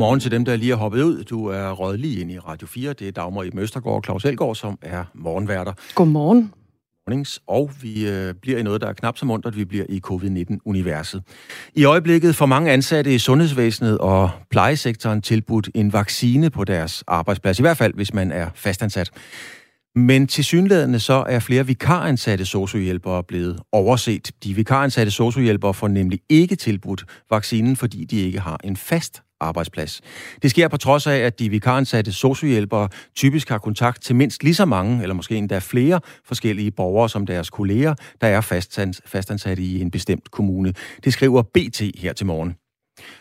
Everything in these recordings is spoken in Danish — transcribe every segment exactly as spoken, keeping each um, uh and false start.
Godmorgen til dem, der lige er hoppet ud. Du er røget lige ind i Radio fire. Det er Dagmar Iben Østergaard og Klaus Elgaard, som er morgenværter. Godmorgen. Og vi øh, bliver i noget, der er knap så muntert, vi bliver i covid nitten-universet. I øjeblikket får mange ansatte i sundhedsvæsenet og plejesektoren tilbudt en vaccine på deres arbejdsplads, i hvert fald hvis man er fastansat. Men tilsyneladende så er flere vikaransatte sosu-hjælpere blevet overset. De vikaransatte sosu-hjælpere får nemlig ikke tilbudt vaccinen, fordi de ikke har en fast arbejdsplads. Det sker på trods af, at de vikaransatte sosu-hjælpere typisk har kontakt til mindst lige så mange, eller måske endda flere forskellige borgere som deres kolleger, der er fastansatte i en bestemt kommune. Det skriver B T her til morgen.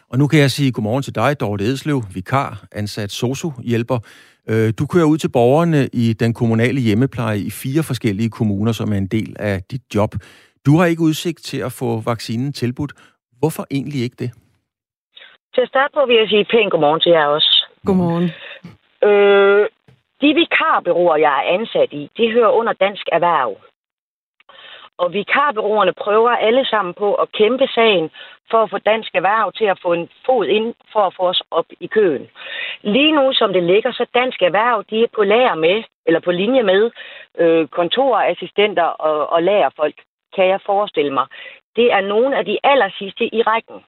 Og nu kan jeg sige godmorgen til dig, Dorte Edslev, vikaransat sosu-hjælper. Du kører ud til borgerne i den kommunale hjemmepleje i fire forskellige kommuner, som er en del af dit job. Du har ikke udsigt til at få vaccinen tilbudt. Hvorfor egentlig ikke det? Til at starte på vil jeg sige pænt godmorgen til jer også. Godmorgen. Øh, de vikarbureauer, jeg er ansat i, de hører under Dansk Erhverv. Og vikarbureauerne prøver alle sammen på at kæmpe sagen for at få Dansk Erhverv til at få en fod ind for at få os op i køen. Lige nu, som det ligger, så Dansk Erhverv, de er på lager med, eller på linje med øh, kontorassistenter og, og lagerfolk, kan jeg forestille mig. Det er nogle af de allersidste i rækken.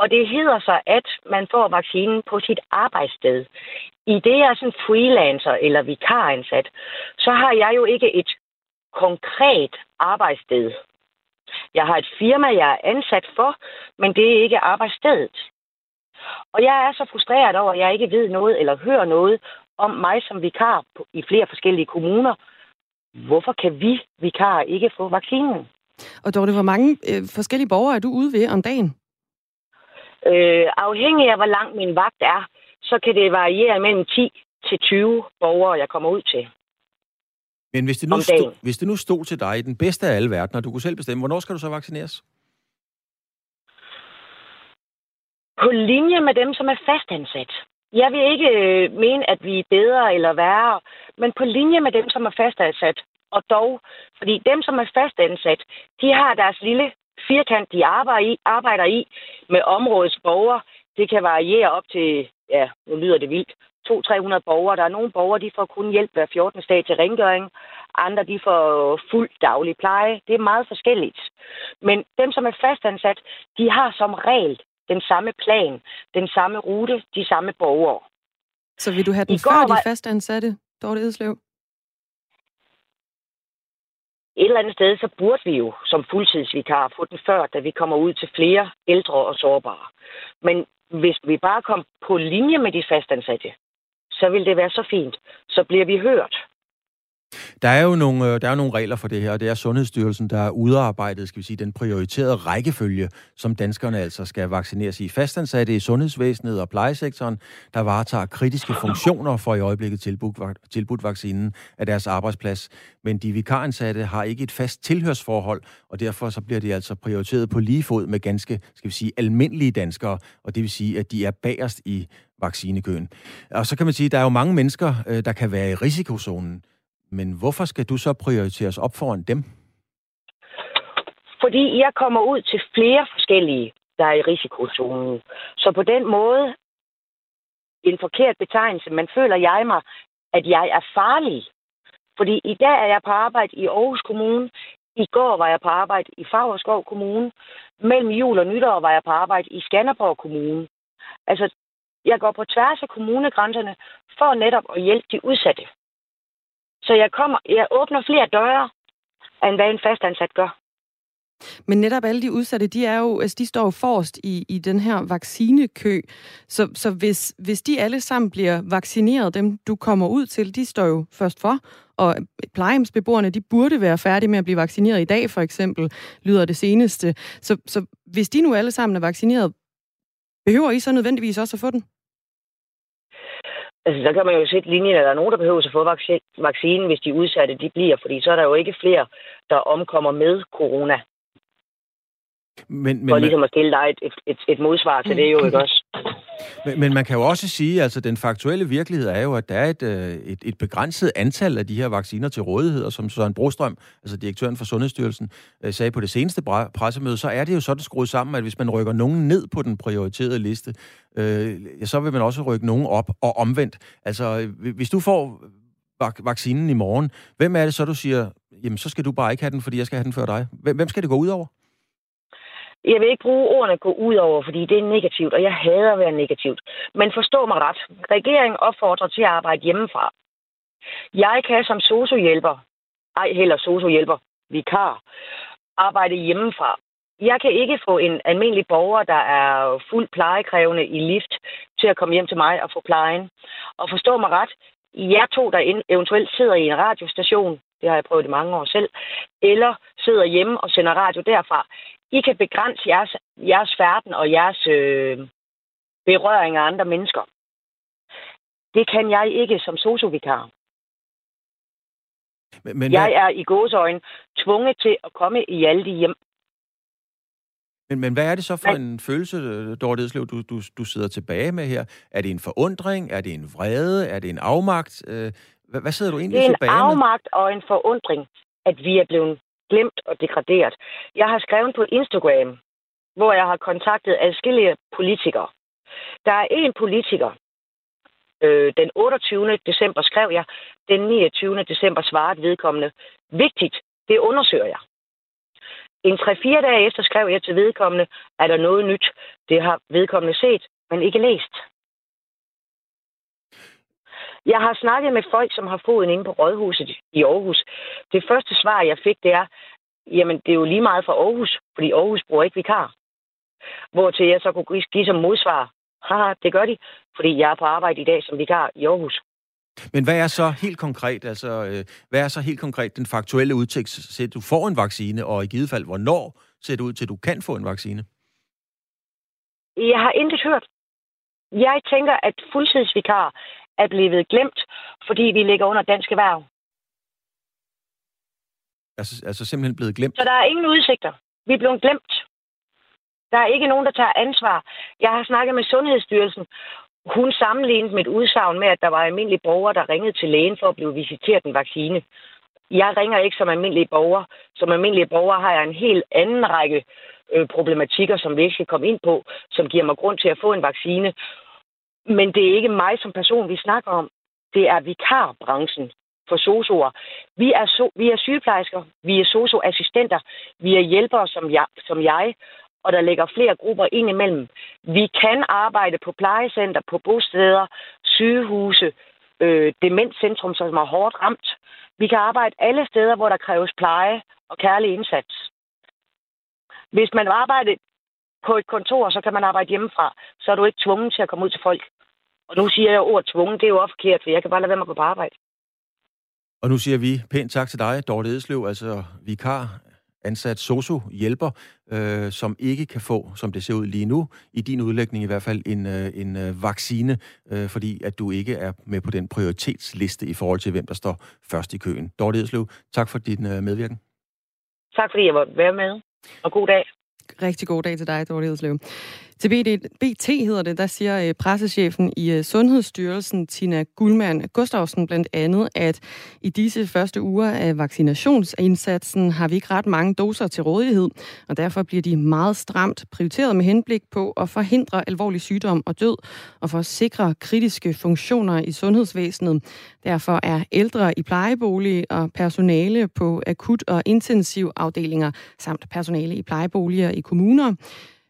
Og det hedder sig, at man får vaccinen på sit arbejdssted. I det, jeg er sådan freelancer eller vikaransat, så har jeg jo ikke et konkret arbejdssted. Jeg har et firma, jeg er ansat for, men det er ikke arbejdsstedet. Og jeg er så frustreret over, at jeg ikke ved noget eller hører noget om mig som vikar i flere forskellige kommuner. Hvorfor kan vi vikarer ikke få vaccinen? Og Dorte, hvor mange øh, forskellige borgere er du ude ved om dagen? Øh, afhængig af, hvor lang min vagt er, så kan det variere mellem ti til tyve borgere, jeg kommer ud til. Men hvis det nu, stod, hvis det nu stod til dig i den bedste af alle verdener, og du kunne selv bestemme, hvornår skal du så vaccineres? På linje med dem, som er fastansat. Jeg vil ikke øh, mene, at vi er bedre eller værre, men på linje med dem, som er fastansat. Og dog, fordi dem, som er fastansat, de har deres lille firkant, de arbejder i, arbejder i med områdets borgere. Det kan variere op til, ja, nu lyder det vildt, to til tre hundrede borgere. Der er nogle borgere, de får kun hjælp hver fjortende dag til rengøring. Andre, de får fuld daglig pleje. Det er meget forskelligt. Men dem, som er fastansat, de har som regel den samme plan, den samme rute, de samme borgere. Så vil du have den før de fastansatte, Dorte Edslev? Et eller andet sted, så burde vi jo som fuldtidsvikarer få den før, da vi kommer ud til flere ældre og sårbare. Men hvis vi bare kom på linje med de fastansatte, så ville det være så fint. Så bliver vi hørt. Der er jo nogle, der er nogle regler for det her, og det er Sundhedsstyrelsen, der har udarbejdet, skal vi sige, den prioriterede rækkefølge, som danskerne altså skal vaccineres i. Fastansatte i sundhedsvæsenet og plejesektoren, der varetager kritiske funktioner, for i øjeblikket tilbudt, tilbudt vaccinen af deres arbejdsplads. Men de vikaransatte har ikke et fast tilhørsforhold, og derfor så bliver de altså prioriteret på lige fod med ganske, skal vi sige, almindelige danskere, og det vil sige, at de er bagerst i vaccinekøen. Og så kan man sige, at der er jo mange mennesker, der kan være i risikozonen. Men hvorfor skal du så prioriteres op foran dem? Fordi jeg kommer ud til flere forskellige, der er i risikozonen. Så på den måde, en forkert betegnelse, men føler jeg mig, at jeg er farlig. Fordi i dag er jeg på arbejde i Aarhus Kommune. I går var jeg på arbejde i Favrskov Kommune. Mellem jul og nytår var jeg på arbejde i Skanderborg Kommune. Altså, jeg går på tværs af kommunegrænserne for netop at hjælpe de udsatte. Så jeg, kommer, jeg åbner flere døre, end hvad en fastansat gør. Men netop alle de udsatte, de, er jo, altså de står jo forrest i, i den her vaccinekø. Så, så hvis, hvis de alle sammen bliver vaccineret, dem du kommer ud til, de står jo først for. Og plejehjemsbeboerne, de burde være færdige med at blive vaccineret i dag, for eksempel, lyder det seneste. Så, så hvis de nu alle sammen er vaccineret, behøver I så nødvendigvis også at få den? Altså, så kan man jo sætte linjen, at der er nogen, der behøver at få vaccinen, hvis de udsatte de bliver, fordi så er der jo ikke flere, der omkommer med corona. Men, men, for ligesom man... at stille dig et, et, et, et modsvar til det, jo ikke også? Men, men man kan jo også sige, altså den faktuelle virkelighed er jo, at der er et, et, et begrænset antal af de her vacciner til rådighed, og som Søren Brostrøm, altså direktøren for Sundhedsstyrelsen, sagde på det seneste pressemøde, så er det jo sådan skruet sammen, at hvis man rykker nogen ned på den prioriterede liste, øh, så vil man også rykke nogen op og omvendt. Altså, hvis du får vak- vaccinen i morgen, hvem er det så, du siger, jamen så skal du bare ikke have den, fordi jeg skal have den før dig? Hvem skal det gå ud over? Jeg vil ikke bruge ordene at gå ud over, fordi det er negativt, og jeg hader at være negativt. Men forstå mig ret. Regeringen opfordrer til at arbejde hjemmefra. Jeg kan som sosu-hjælper, ej heller sosu-hjælper, vikar, arbejde hjemmefra. Jeg kan ikke få en almindelig borger, der er fuldt plejekrævende i lift, til at komme hjem til mig og få plejen. Og forstå mig ret. Jeg to, der eventuelt sidder i en radiostation, det har jeg prøvet i mange år selv, eller sidder hjemme og sender radio derfra. I kan begrænse jeres, jeres færden og jeres øh, berøring af andre mennesker. Det kan jeg ikke som sosu-vikar. Men, men jeg hvad... er i gåseøjne tvunget til at komme i alle de hjem. Men, men hvad er det så for en følelse, Dorte Edslev, du, du, du sidder tilbage med her? Er det en forundring? Er det en vrede? Er det en afmagt? Hvad, hvad sidder du egentlig tilbage med? Det er en afmagt og en forundring, at vi er blevet glemt og degraderet. Jeg har skrevet på Instagram, hvor jeg har kontaktet adskillige politikere. Der er en politiker. Øh, den otteogtyvende december skrev jeg. Den niogtyvende december svarede vedkommende. Vigtigt, det undersøger jeg. En tre-fire dage efter skrev jeg til vedkommende, er der noget nyt. Det har vedkommende set, men ikke læst. Jeg har snakket med folk, som har foden inde på rådhuset i Aarhus. Det første svar, jeg fik, det er, jamen det er jo lige meget for Aarhus, fordi Aarhus bruger ikke vikar. Hvortil jeg så kunne give som modsvar, haha, det gør de, fordi jeg er på arbejde i dag som vikar i Aarhus. Men hvad er så helt konkret, altså hvad er så helt konkret den faktuelle udtægt til, at du får en vaccine, og i givet fald, hvornår ser det ud til, at du kan få en vaccine? Jeg har intet hørt. Jeg tænker, at fuldtidsvikar er blevet glemt, fordi vi ligger under Dansk Erhverv. Altså, altså simpelthen blevet glemt? Så der er ingen udsigter. Vi er blevet glemt. Der er ikke nogen, der tager ansvar. Jeg har snakket med Sundhedsstyrelsen. Hun sammenlignede mit udsagn med, at der var almindelige borgere, der ringede til lægen for at blive visiteret en vaccine. Jeg ringer ikke som almindelige borger. Som almindelige borger har jeg en helt anden række øh, problematikker, som vi ikke skal komme ind på, som giver mig grund til at få en vaccine. Men det er ikke mig som person, vi snakker om. Det er vikarbranchen for sosuer. Vi er, so- vi er sygeplejersker, vi er sosuassistenter, vi er hjælpere som jeg, som jeg, og der ligger flere grupper ind imellem. Vi kan arbejde på plejecenter, på bosteder, sygehuse, øh, demenscentrum, som er hårdt ramt. Vi kan arbejde alle steder, hvor der kræves pleje og kærlig indsats. Hvis man arbejder på et kontor, så kan man arbejde hjemmefra. Så er du ikke tvunget til at komme ud til folk. Og nu siger jeg ordet tvunget, det er jo også forkert, for jeg kan bare lade være med at gå på arbejde. Og nu siger vi pænt tak til dig, Dorte Edslev, altså vikar, ansat sosu-hjælper, øh, som ikke kan få, som det ser ud lige nu, i din udlægning i hvert fald, en, øh, en øh, vaccine, øh, fordi at du ikke er med på den prioritetsliste i forhold til, hvem der står først i køen. Dorte Edslev, tak for din øh, medvirken. Tak fordi jeg var være med, og god dag. Rigtig god dag til dig, Dorte Edslev. Til B T hedder det, der siger pressechefen i Sundhedsstyrelsen, Tina Guldmann Gustavsen, blandt andet, at i disse første uger af vaccinationsindsatsen har vi ikke ret mange doser til rådighed, og derfor bliver de meget stramt prioriteret med henblik på at forhindre alvorlig sygdom og død, og for at sikre kritiske funktioner i sundhedsvæsenet. Derfor er ældre i plejeboliger og personale på akut- og intensivafdelinger, samt personale i plejeboliger i kommuner,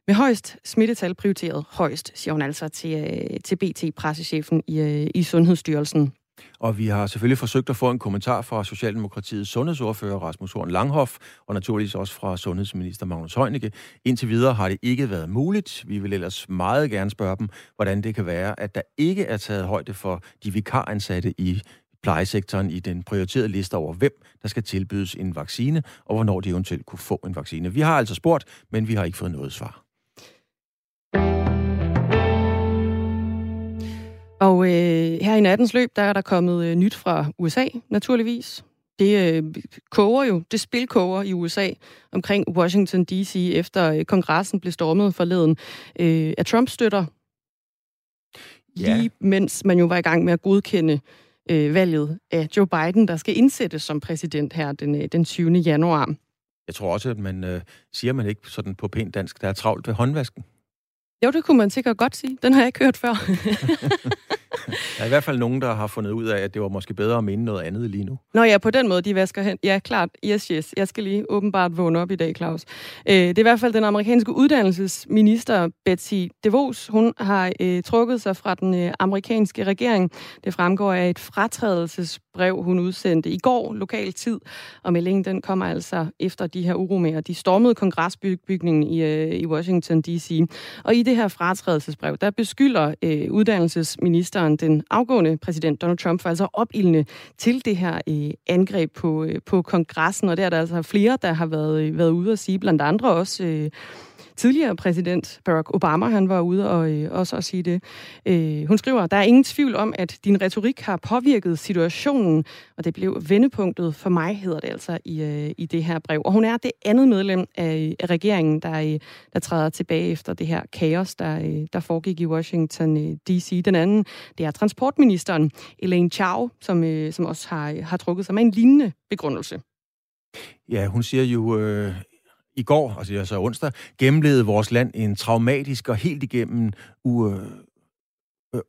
med højst smittetal prioriteret højst, siger hun altså til, til B T-pressechefen i, i Sundhedsstyrelsen. Og vi har selvfølgelig forsøgt at få en kommentar fra Socialdemokratiets sundhedsordfører Rasmus Horn Langhoff, og naturligvis også fra sundhedsminister Magnus Heunicke. Indtil videre har det ikke været muligt. Vi vil ellers meget gerne spørge dem, hvordan det kan være, at der ikke er taget højde for de vikaransatte i plejesektoren i den prioriterede liste over, hvem der skal tilbydes en vaccine, og hvornår de eventuelt kunne få en vaccine. Vi har altså spurgt, men vi har ikke fået noget svar. Og øh, her i nattens løb, der er der kommet øh, nyt fra U S A, naturligvis. det øh, koger jo, det spil koger i U S A omkring Washington D C efter øh, kongressen blev stormet forleden øh, af Trump-støtter. Ja. Lige mens man jo var i gang med at godkende øh, valget af Joe Biden, der skal indsættes som præsident her den, øh, den tyvende januar. Jeg tror også, at man øh, siger man ikke sådan på pænt dansk, der er travlt ved håndvasken. Jo, det kunne man sikkert godt sige. Den har jeg ikke hørt før. Der er i hvert fald nogen, der har fundet ud af, at det var måske bedre at mene noget andet lige nu. Nå ja, på den måde, de vasker hen. Ja, klart. Yes, yes. Jeg skal lige åbenbart vågne op i dag, Klaus. Det er i hvert fald den amerikanske uddannelsesminister, Betsy DeVos. Hun har øh, trukket sig fra den øh, amerikanske regering. Det fremgår af et fratrædelsesbrev, hun udsendte i går lokal tid. Og meldingen, den kommer altså efter de her uromager. De stormede kongresbygningen i, øh, i Washington D C. Og i det her fratrædelsesbrev, der beskylder øh, uddannelsesministeren den afgående præsident Donald Trump for altså opildne til det her øh, angreb på, øh, på kongressen, og der er der altså flere, der har været, øh, været ude at sige, blandt andre også øh, tidligere præsident Barack Obama, han var ude og øh, også at sige det. Øh, hun skriver, der er ingen tvivl om, at din retorik har påvirket situationen, og det blev vendepunktet for mig, hedder det altså i, øh, i det her brev. Og hun er det andet medlem af, af regeringen, der, øh, der træder tilbage efter det her kaos, der, øh, der foregik i Washington øh, D C. Den anden, det er transportministeren Elaine Chao, som, øh, som også har, har trukket sig med en lignende begrundelse. Ja, hun siger jo... Øh I går, altså, altså onsdag, gennemlevede vores land en traumatisk og helt igennem u, øh,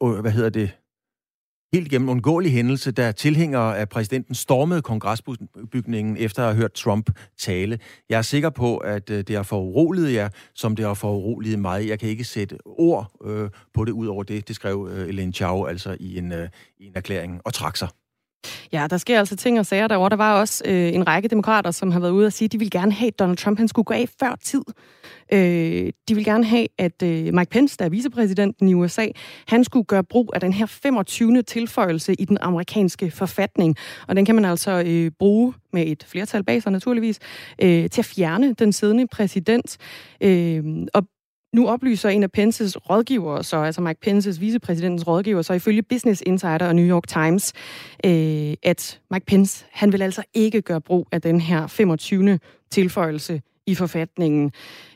øh, hvad hedder det, helt igennem undgåelig hændelse, da tilhængere af præsidenten stormede kongresbygningen efter at have hørt Trump tale. Jeg er sikker på, at det har foruroliget jer, som det har foruroliget mig. Jeg kan ikke sætte ord øh, på det ud over det, det skrev øh, Elaine Chao altså i en, øh, i en erklæring og trak sig. Ja, der sker altså ting og sager derovre. Der var også øh, en række demokrater, som har været ude og sige, at de ville gerne have, at Donald Trump han skulle gå af før tid. Øh, de vil gerne have, at øh, Mike Pence, der er vicepræsidenten i U S A, han skulle gøre brug af den her femogtyvende tilføjelse i den amerikanske forfatning. Og den kan man altså øh, bruge med et flertal bag sig naturligvis, øh, til at fjerne den siddende præsident. Øh, og nu oplyser en af Pences rådgivere, så, altså Mike Pences vicepræsidentens rådgiver, så ifølge Business Insider og New York Times, øh, at Mike Pence, han vil altså ikke gøre brug af den her femogtyvende tilføjelse i forfatningen.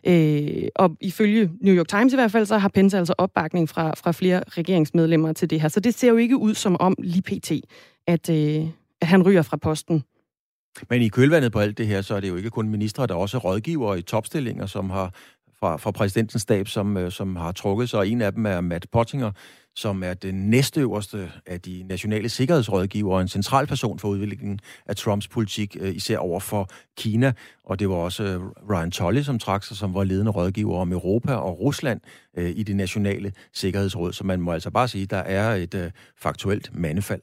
Øh, og ifølge New York Times i hvert fald, så har Pence altså opbakning fra, fra flere regeringsmedlemmer til det her. Så det ser jo ikke ud som om lige pt, at, øh, at han ryger fra posten. Men i kølvandet på alt det her, så er det jo ikke kun ministre, der er også rådgivere i topstillinger, som har Fra, fra præsidentens stab, som, som har trukket sig. En af dem er Matt Pottinger, som er den næstøverste af de nationale sikkerhedsrådgivere og en central person for udviklingen af Trumps politik, især over for Kina. Og det var også Ryan Tully, som trak sig, som var ledende rådgiver om Europa og Rusland øh, i det nationale sikkerhedsråd. Så man må altså bare sige, at der er et øh, faktuelt mandefald.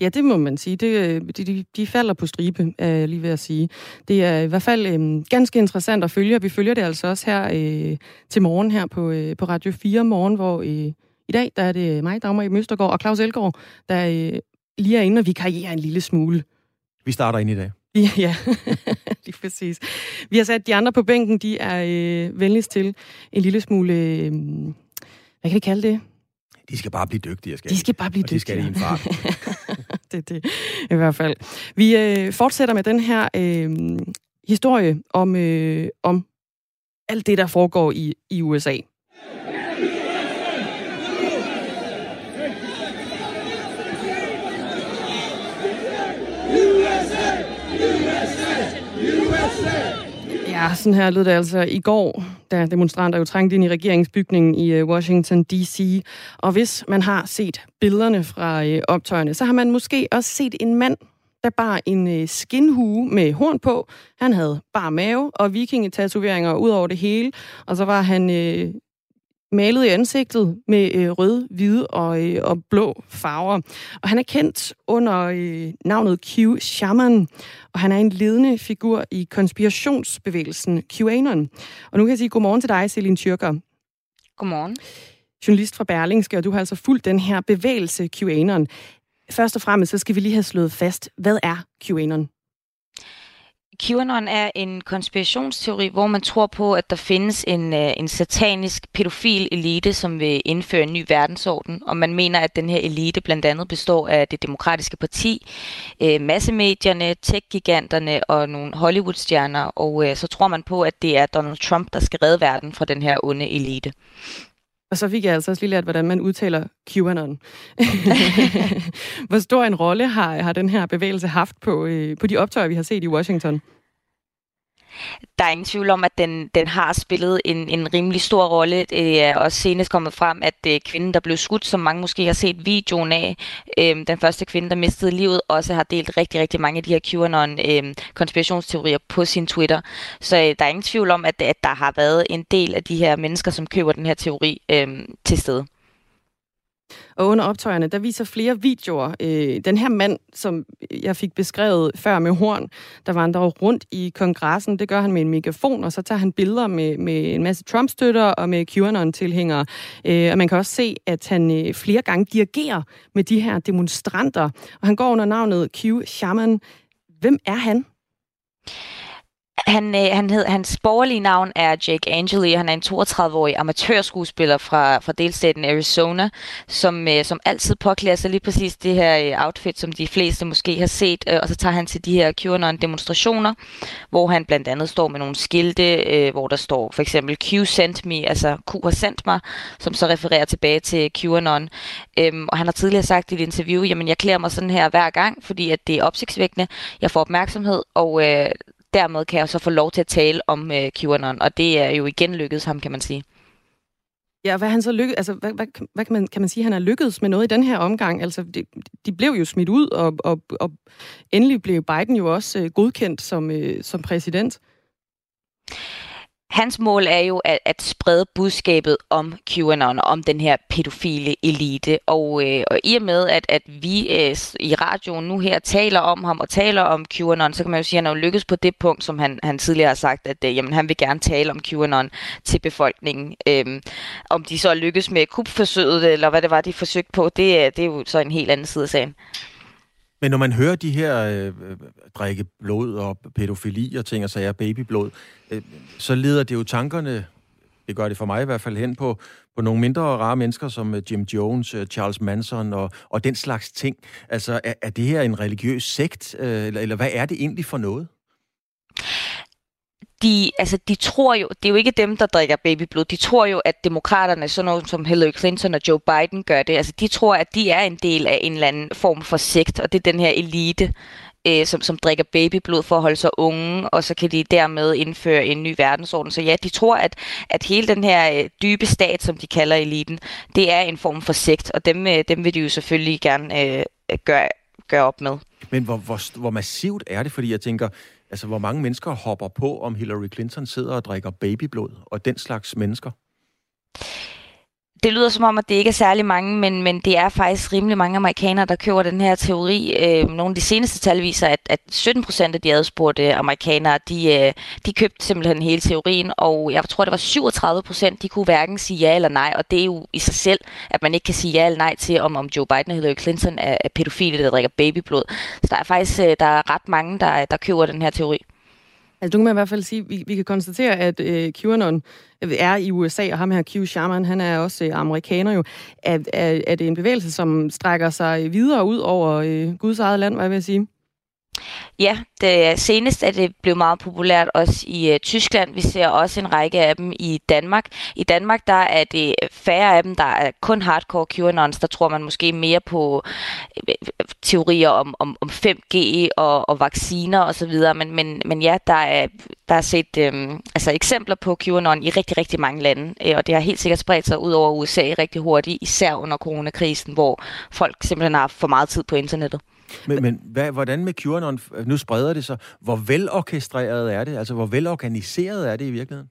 Ja, det må man sige. Det, de, de falder på stribe, øh, lige ved at sige. Det er i hvert fald øh, ganske interessant at følge, og vi følger det altså også her øh, til morgen her på, øh, på Radio fire morgen, hvor øh, i dag, der er det mig, Dagmar Iben Østergaard og Klaus Elgaard, der øh, lige er inde, og vi karrierer en lille smule. Vi starter ind i dag. Ja, lige præcis. Vi har sat de andre på bænken, de er øh, venligst til en lille smule, øh, hvad kan vi kalde det? De skal bare blive dygtige, skal de? De skal bare blive og dygtige. Og de skal i en fart. det er det, i hvert fald. Vi øh, fortsætter med den her øh, historie om, øh, om alt det, der foregår i, i U S A. Ja, sådan her lød det altså i går, da demonstranter jo trængte ind i regeringsbygningen i Washington D C. Og hvis man har set billederne fra optøjerne, så har man måske også set en mand, der bar en skinhue med horn på. Han havde bar mave og vikingetatoveringer ud over det hele, og så var han øh, malet i ansigtet med øh, rød, hvid og, øh, og blå farver. Og han er kendt under øh, navnet Q Shaman, og han er en ledende figur i konspirationsbevægelsen QAnon. Og nu kan jeg sige godmorgen til dig, Celine Tjørker. Godmorgen. Journalist fra Berlingske, og du har altså fulgt den her bevægelse QAnon. Først og fremmest så skal vi lige have slået fast, hvad er QAnon? QAnon er en konspirationsteori, hvor man tror på, at der findes en, en satanisk pædofil elite, som vil indføre en ny verdensorden. Og man mener, at den her elite blandt andet består af det demokratiske parti, øh, massemedierne, tech-giganterne og nogle Hollywood-stjerner. Og øh, så tror man på, at det er Donald Trump, der skal redde verden fra den her onde elite. Og så fik jeg altså også lige lært, hvordan man udtaler QAnon. Hvor stor en rolle har, har den her bevægelse haft på, øh, på de optøjer, vi har set i Washington? Der er ingen tvivl om, at den, den har spillet en, en rimelig stor rolle. Det er også senest kommet frem, at øh, kvinden, der blev skudt, som mange måske har set videoen af, øh, den første kvinde, der mistede livet, også har delt rigtig, rigtig mange af de her QAnon-konspirationsteorier øh, på sin Twitter. Så øh, der er ingen tvivl om, at, at der har været en del af de her mennesker, som køber den her teori øh, til stede. Og under optøjerne, der viser flere videoer. Øh, den her mand, som jeg fik beskrevet før med horn, der vandrer rundt i kongressen, det gør han med en megafon, og så tager han billeder med, med en masse Trump-støtter og med QAnon-tilhængere. Øh, og man kan også se, at han øh, flere gange dirigerer med de her demonstranter. Og han går under navnet Q Shaman. Hvem er han? Han, øh, han hed, hans borgerlige navn er Jake Angeli, og han er en toogtredive-årig amatørskuespiller fra, fra delstaten Arizona, som, øh, som altid påklæder sig lige præcis det her øh, outfit, som de fleste måske har set, øh, og så tager han til de her QAnon-demonstrationer, hvor han blandt andet står med nogle skilte, øh, hvor der står for eksempel Q sent me, altså Q har sendt mig, som så refererer tilbage til QAnon. Øhm, og han har tidligere sagt i et interview, jamen jeg klæder mig sådan her hver gang, fordi at det er opsigtsvækkende, jeg får opmærksomhed, og øh, dermed kan jeg så få lov til at tale om øh, QAnon, og det er jo igen lykkedes ham, kan man sige. Ja, hvad han så lykke, altså hvad, hvad, hvad kan man kan man sige, han er lykkedes med noget i den her omgang. Altså de, de blev jo smidt ud, og, og, og endelig blev Biden jo også øh, godkendt som øh, som præsident. Hans mål er jo at, at sprede budskabet om QAnon, om den her pædofile elite. Og, øh, og i og med, at, at vi øh, i radioen nu her taler om ham og taler om QAnon, så kan man jo sige, at han har lykkes på det punkt, som han, han tidligere har sagt, at øh, jamen, han vil gerne tale om QAnon til befolkningen. Øhm, om de så lykkes med kupforsøget, eller hvad det var, de forsøgte på, det, det er jo så en helt anden side af sagen. Men når man hører de her øh, drikke blod og pædofili og ting og sager, babyblod, øh, så leder det jo tankerne, det gør det for mig i hvert fald, hen på, på nogle mindre rare mennesker som Jim Jones, Charles Manson og, og den slags ting. Altså, er, er det her en religiøs sekt, øh, eller, eller hvad er det egentlig for noget? De, altså, de tror jo, det er jo ikke dem, der drikker babyblod. De tror jo, at demokraterne, sådan noget som Hillary Clinton og Joe Biden gør det, altså de tror, at de er en del af en eller anden form for sekt, og det er den her elite, øh, som, som drikker babyblod for at holde sig unge, og så kan de dermed indføre en ny verdensorden. Så ja, de tror, at, at hele den her øh, dybe stat, som de kalder eliten, det er en form for sekt, og dem, øh, dem vil de jo selvfølgelig gerne øh, gøre, gøre op med. Men hvor, hvor, hvor massivt er det? Fordi jeg tænker... Altså, hvor mange mennesker hopper på, om Hillary Clinton sidder og drikker babyblod og den slags mennesker? Det lyder som om, at det ikke er særlig mange, men, men det er faktisk rimelig mange amerikanere, der køber den her teori. Øh, nogle af de seneste tal viser, at, at sytten procent af de adspurgte amerikanere, de, de købte simpelthen hele teorien, og jeg tror, det var syvogtredive procent, de kunne hverken sige ja eller nej, og det er jo i sig selv, at man ikke kan sige ja eller nej til, om, om Joe Biden og Hillary Clinton er, er pædofile, der drikker babyblod. Så der er faktisk der er ret mange, der, der køber den her teori. Altså, du kan i hvert fald sige, at vi, vi kan konstatere, at øh, QAnon er i U S A, og ham her Q Shaman, han er også øh, amerikaner jo. Er, er, er det en bevægelse, som strækker sig videre ud over øh, Guds eget land, hvad jeg vil sige? Ja, det, senest er det blevet meget populært også i øh, Tyskland. Vi ser også en række af dem i Danmark. I Danmark der er det færre af dem, der er kun hardcore QAnons. Der tror man måske mere på øh, teorier om, om, om fem G og, og vacciner osv. Men, men, men ja, der er, der er set øh, altså eksempler på QAnon i rigtig, rigtig mange lande. Øh, og det har helt sikkert spredt sig ud over U S A rigtig hurtigt, især under coronakrisen, hvor folk simpelthen har for meget tid på internettet. Men, men hvad, hvordan med QAnon, nu spreder det sig, hvor velorkestreret er det? Altså, hvor velorganiseret er det i virkeligheden?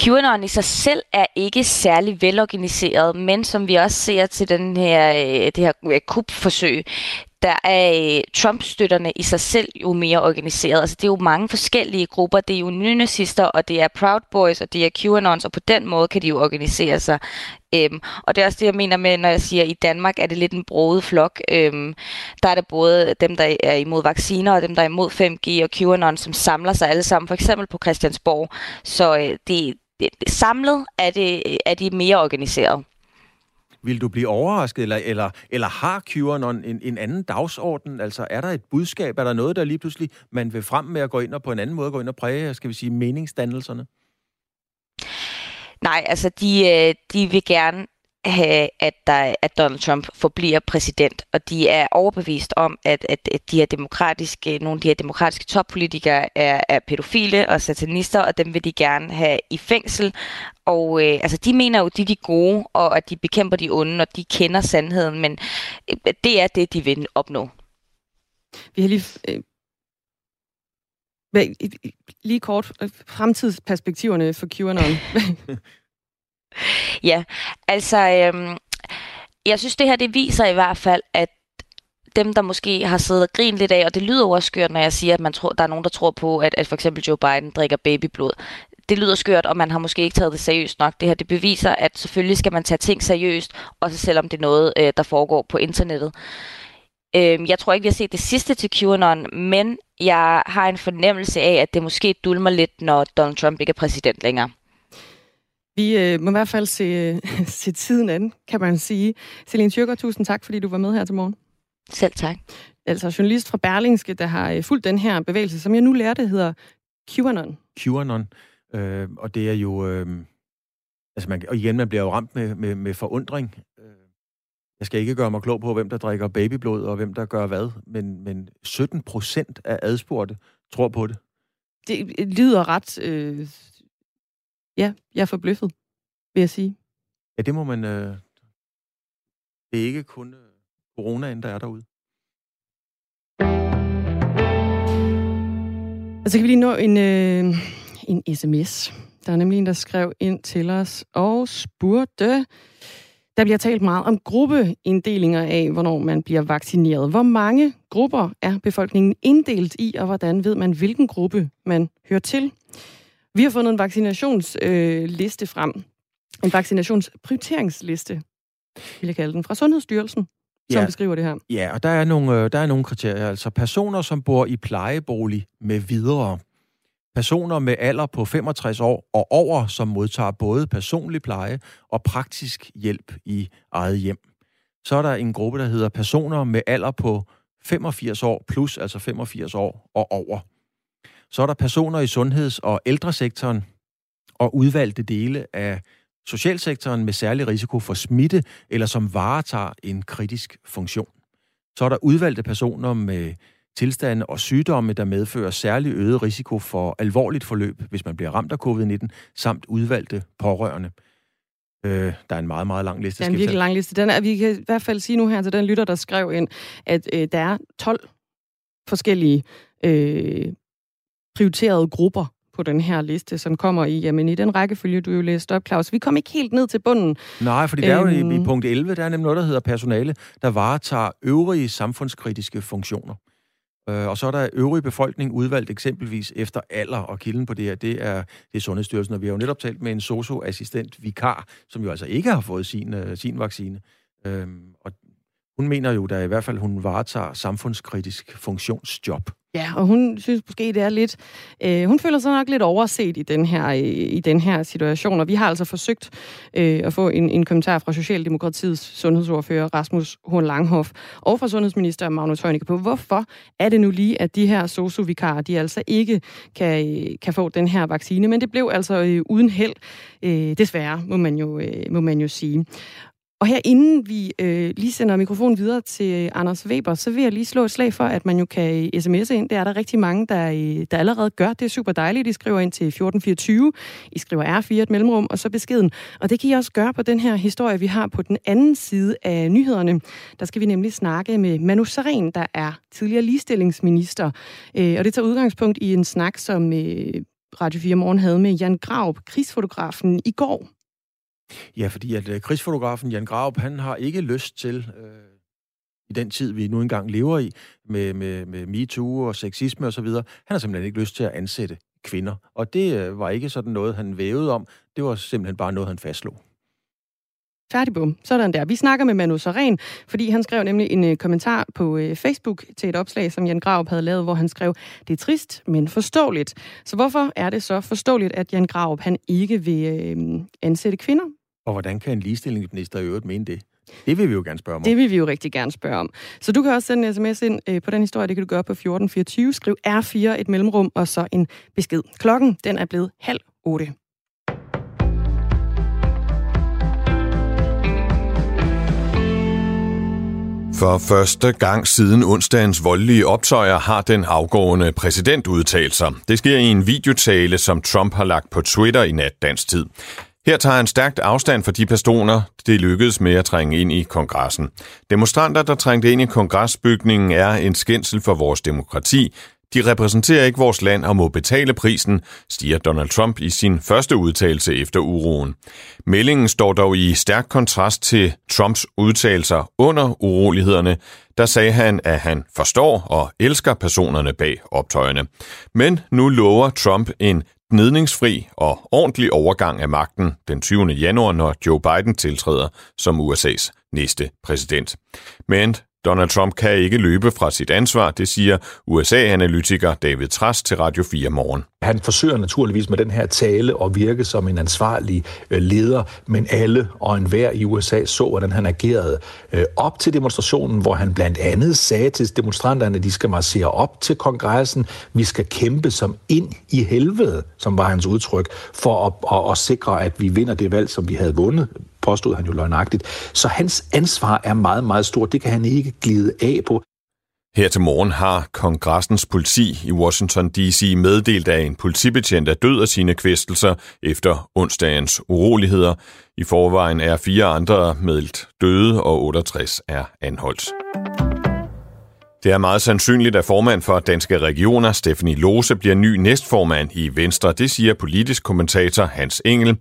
QAnon i sig selv er ikke særlig velorganiseret, men som vi også ser til den her, det her kupforsøg, der er Trump-støtterne i sig selv jo mere organiseret. Altså det er jo mange forskellige grupper. Det er jo nynazister, og det er Proud Boys, og det er QAnons, og på den måde kan de jo organisere sig. Øhm, og det er også det, jeg mener med, når jeg siger, at i Danmark er det lidt en broget flok. Øhm, der er det både dem, der er imod vacciner, og dem, der er imod fem G og QAnon, som samler sig alle sammen, for eksempel på Christiansborg. Så øh, det, det, samlet er, det, er de mere organiseret. Vil du blive overrasket, eller, eller, eller har QAnon en, en anden dagsorden? Altså, er der et budskab? Er der noget, der lige pludselig man vil frem med at gå ind og på en anden måde gå ind og præge, skal vi sige, meningsdannelserne? Nej, altså, de, de vil gerne have, at, der, at Donald Trump forbliver præsident, og de er overbevist om, at, at, at de her demokratiske, nogle af de her demokratiske toppolitikere er, er pædofile og satanister, og dem vil de gerne have i fængsel. Og øh, altså, de mener jo, de er de gode, og at de bekæmper de onde, og de kender sandheden, men øh, det er det, de vil opnå. Vi har lige, øh, lige kort fremtidsperspektiverne for QAnon. Ja, altså, øhm, jeg synes, det her det viser i hvert fald, at dem, der måske har siddet og grinet lidt af, og det lyder også skørt, når jeg siger, at man tror, der er nogen, der tror på, at, at for eksempel Joe Biden drikker babyblod. Det lyder skørt, og man har måske ikke taget det seriøst nok. Det her det beviser, at selvfølgelig skal man tage ting seriøst, også selvom det er noget, øh, der foregår på internettet. Øh, jeg tror ikke, vi har set det sidste til QAnon, men jeg har en fornemmelse af, at det måske dulmer lidt, når Donald Trump ikke er præsident længere. Vi øh, må i hvert fald se, øh, se tiden an, kan man sige. Celine Tjørgaard, tusind tak, fordi du var med her til morgen. Selv tak. Altså journalist fra Berlingske, der har øh, fulgt den her bevægelse, som jeg nu lærte, hedder QAnon. QAnon, øh, og det er jo... Øh, altså man, og igen, man bliver jo ramt med, med, med forundring. Jeg skal ikke gøre mig klog på, hvem der drikker babyblod, og hvem der gør hvad, men, men sytten procent af adspurgte tror på det. Det lyder ret... Øh Ja, jeg er forbløffet, vil jeg sige. Ja, det må man... Øh... Det er ikke kun coronaen, der er derude. Og så kan vi lige nå en, øh, en sms. Der er nemlig en, der skrev ind til os og spurgte... Der bliver talt meget om gruppeinddelinger af, hvornår man bliver vaccineret. Hvor mange grupper er befolkningen inddelt i, og hvordan ved man, hvilken gruppe man hører til? Vi har fundet en vaccinationsliste øh, frem. En vaccinationsprioriteringsliste, vil jeg kalde den, fra Sundhedsstyrelsen, som ja, beskriver det her. Ja, og der er nogle, der er nogle kriterier. Altså personer, som bor i plejebolig med videre. Personer med alder på femogtres år og over, som modtager både personlig pleje og praktisk hjælp i eget hjem. Så er der en gruppe, der hedder personer med alder på femogfirs år plus, altså femogfirs år og over. Så er der personer i sundheds- og ældresektoren og udvalgte dele af socialsektoren med særlig risiko for smitte eller som varetager en kritisk funktion. Så er der udvalgte personer med tilstande og sygdomme, der medfører særlig øget risiko for alvorligt forløb, hvis man bliver ramt af covid nitten, samt udvalgte pårørende. Øh, der er en meget, meget lang liste. Det er en virkelig lang liste. Den er, vi kan i hvert fald sige nu her til den lytter, der skrev ind, at øh, der er tolv forskellige øh, prioriterede grupper på den her liste, som kommer i, jamen i den rækkefølge, du jo læste op, Klaus. Vi kom ikke helt ned til bunden. Nej, fordi der æm... er jo i, i punkt elleve, der er nemlig noget, der hedder personale, der varetager øvrige samfundskritiske funktioner. Øh, og så er der øvrige befolkning udvalgt eksempelvis efter alder, og kilden på det her, det er, det er Sundhedsstyrelsen, og vi har jo netop talt med en socio-assistent vikar, som jo altså ikke har fået sin, øh, sin vaccine. Øh, og hun mener jo, der i hvert fald, hun varetager samfundskritisk funktionsjob. Ja, og hun synes måske, det er lidt... Øh, hun føler sig nok lidt overset i den her, i, i den her situation, og vi har altså forsøgt øh, at få en, en kommentar fra Socialdemokratiets sundhedsordfører Rasmus Horn Langhoff og fra sundhedsminister Magnus Heunicke på, hvorfor er det nu lige, at de her sosu-vikarer, de altså ikke kan, kan få den her vaccine, men det blev altså øh, uden held, øh, desværre, må man jo, øh, må man jo sige. Og her inden vi øh, lige sender mikrofonen videre til Anders Weber, så vil jeg lige slå et slag for, at man jo kan sms'e ind. Det er der rigtig mange, der, der allerede gør. Det er super dejligt. I skriver ind til fjorten fireogtyve. I skriver R fire et mellemrum, og så beskeden. Og det kan I også gøre på den her historie, vi har på den anden side af nyhederne. Der skal vi nemlig snakke med Manu Sareen, der er tidligere ligestillingsminister. Øh, og det tager udgangspunkt i en snak, som øh, Radio fire Morgen havde med Jan Graup, krigsfotografen, i går. Ja, fordi at krigsfotografen Jan Graup, han har ikke lyst til, øh, i den tid, vi nu engang lever i, med, med, med MeToo og sexisme osv., han har simpelthen ikke lyst til at ansætte kvinder. Og det var ikke sådan noget, han vævede om. Det var simpelthen bare noget, han fastslog. Færdigbom. Sådan der. Vi snakker med Manu Sareen, fordi han skrev nemlig en kommentar på Facebook til et opslag, som Jan Graup havde lavet, hvor han skrev, det er trist, men forståeligt. Så hvorfor er det så forståeligt, at Jan Graup han ikke vil ansætte kvinder? Og hvordan kan en ligestillingsminister i øvrigt mene det? Det vil vi jo gerne spørge om. Det vil vi jo rigtig gerne spørge om. Så du kan også sende en sms ind på den historie, det kan du gøre på fjorten fireogtyve. Skriv R fire, et mellemrum, og så en besked. Klokken, den er blevet halv otte. For første gang siden onsdagens voldelige optøjer har den afgående præsident udtalt sig. Det sker i en videotale, som Trump har lagt på Twitter i nat dansk tid. Her tager han stærkt afstand for de personer, det lykkedes med at trænge ind i kongressen. Demonstranter, der trængte ind i kongresbygningen, er en skændsel for vores demokrati. De repræsenterer ikke vores land og må betale prisen, siger Donald Trump i sin første udtalelse efter uroen. Meldingen står dog i stærk kontrast til Trumps udtalelser under urolighederne. Der sagde han, at han forstår og elsker personerne bag optøjerne. Men nu lover Trump en gnidningsfri og ordentlig overgang af magten den tyvende januar, når Joe Biden tiltræder som U S A's næste præsident. Men Donald Trump kan ikke løbe fra sit ansvar, det siger U S A-analytiker David Trads til Radio fire Morgen. Han forsøger naturligvis med den her tale at virke som en ansvarlig leder, men alle og enhver i U S A så, hvordan han agerede op til demonstrationen, hvor han blandt andet sagde til demonstranterne, at de skal marchere op til kongressen, vi skal kæmpe som ind i helvede, som var hans udtryk, for at, at, at sikre, at vi vinder det valg, som vi havde vundet, påstod han jo løgnagtigt. Så hans ansvar er meget, meget stort. Det kan han ikke glide af på. Her til morgen har kongressens politi i Washington D C meddelt, at en politibetjent er død af sine kvæstelser efter onsdagens uroligheder. I forvejen er fire andre meldt døde, og otteogtres er anholdt. Det er meget sandsynligt, at formand for Danske Regioner, Stephanie Lose, bliver ny næstformand i Venstre. Det siger politisk kommentator Hans Engell.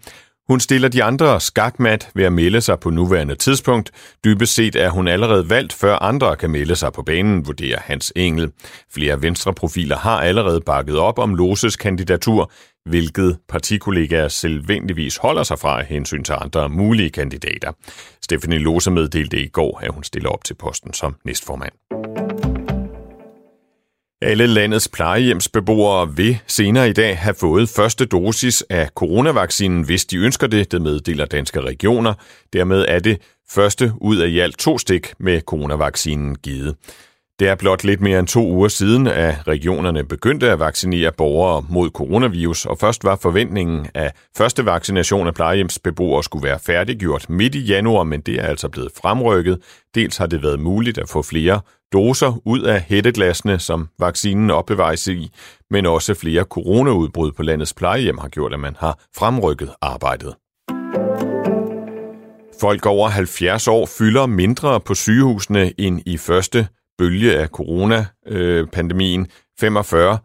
Hun stiller de andre skakmat ved at melde sig på nuværende tidspunkt. Dybest set er hun allerede valgt, før andre kan melde sig på banen, vurderer Hans Engell. Flere venstreprofiler har allerede bakket op om Loses kandidatur, hvilket partikollegaer selvvendigvis holder sig fra af hensyn til andre mulige kandidater. Stephanie Lose meddelte i går, at hun stiller op til posten som næstformand. Alle landets plejehjemsbeboere vil senere i dag have fået første dosis af coronavaccinen, hvis de ønsker det, det meddeler Danske Regioner. Dermed er det første ud af i alt to stik med coronavaccinen givet. Det er blot lidt mere end to uger siden, at regionerne begyndte at vaccinere borgere mod coronavirus, og først var forventningen, at første vaccination af plejehjemsbeboere skulle være færdiggjort midt i januar, men det er altså blevet fremrykket. Dels har det været muligt at få flere doser ud af hætteglassene, som vaccinen opbevares i, men også flere coronaudbrud på landets plejehjem har gjort, at man har fremrykket arbejdet. Folk over halvfjerds år fylder mindre på sygehusene end i første bølge af coronapandemien. femogfyrre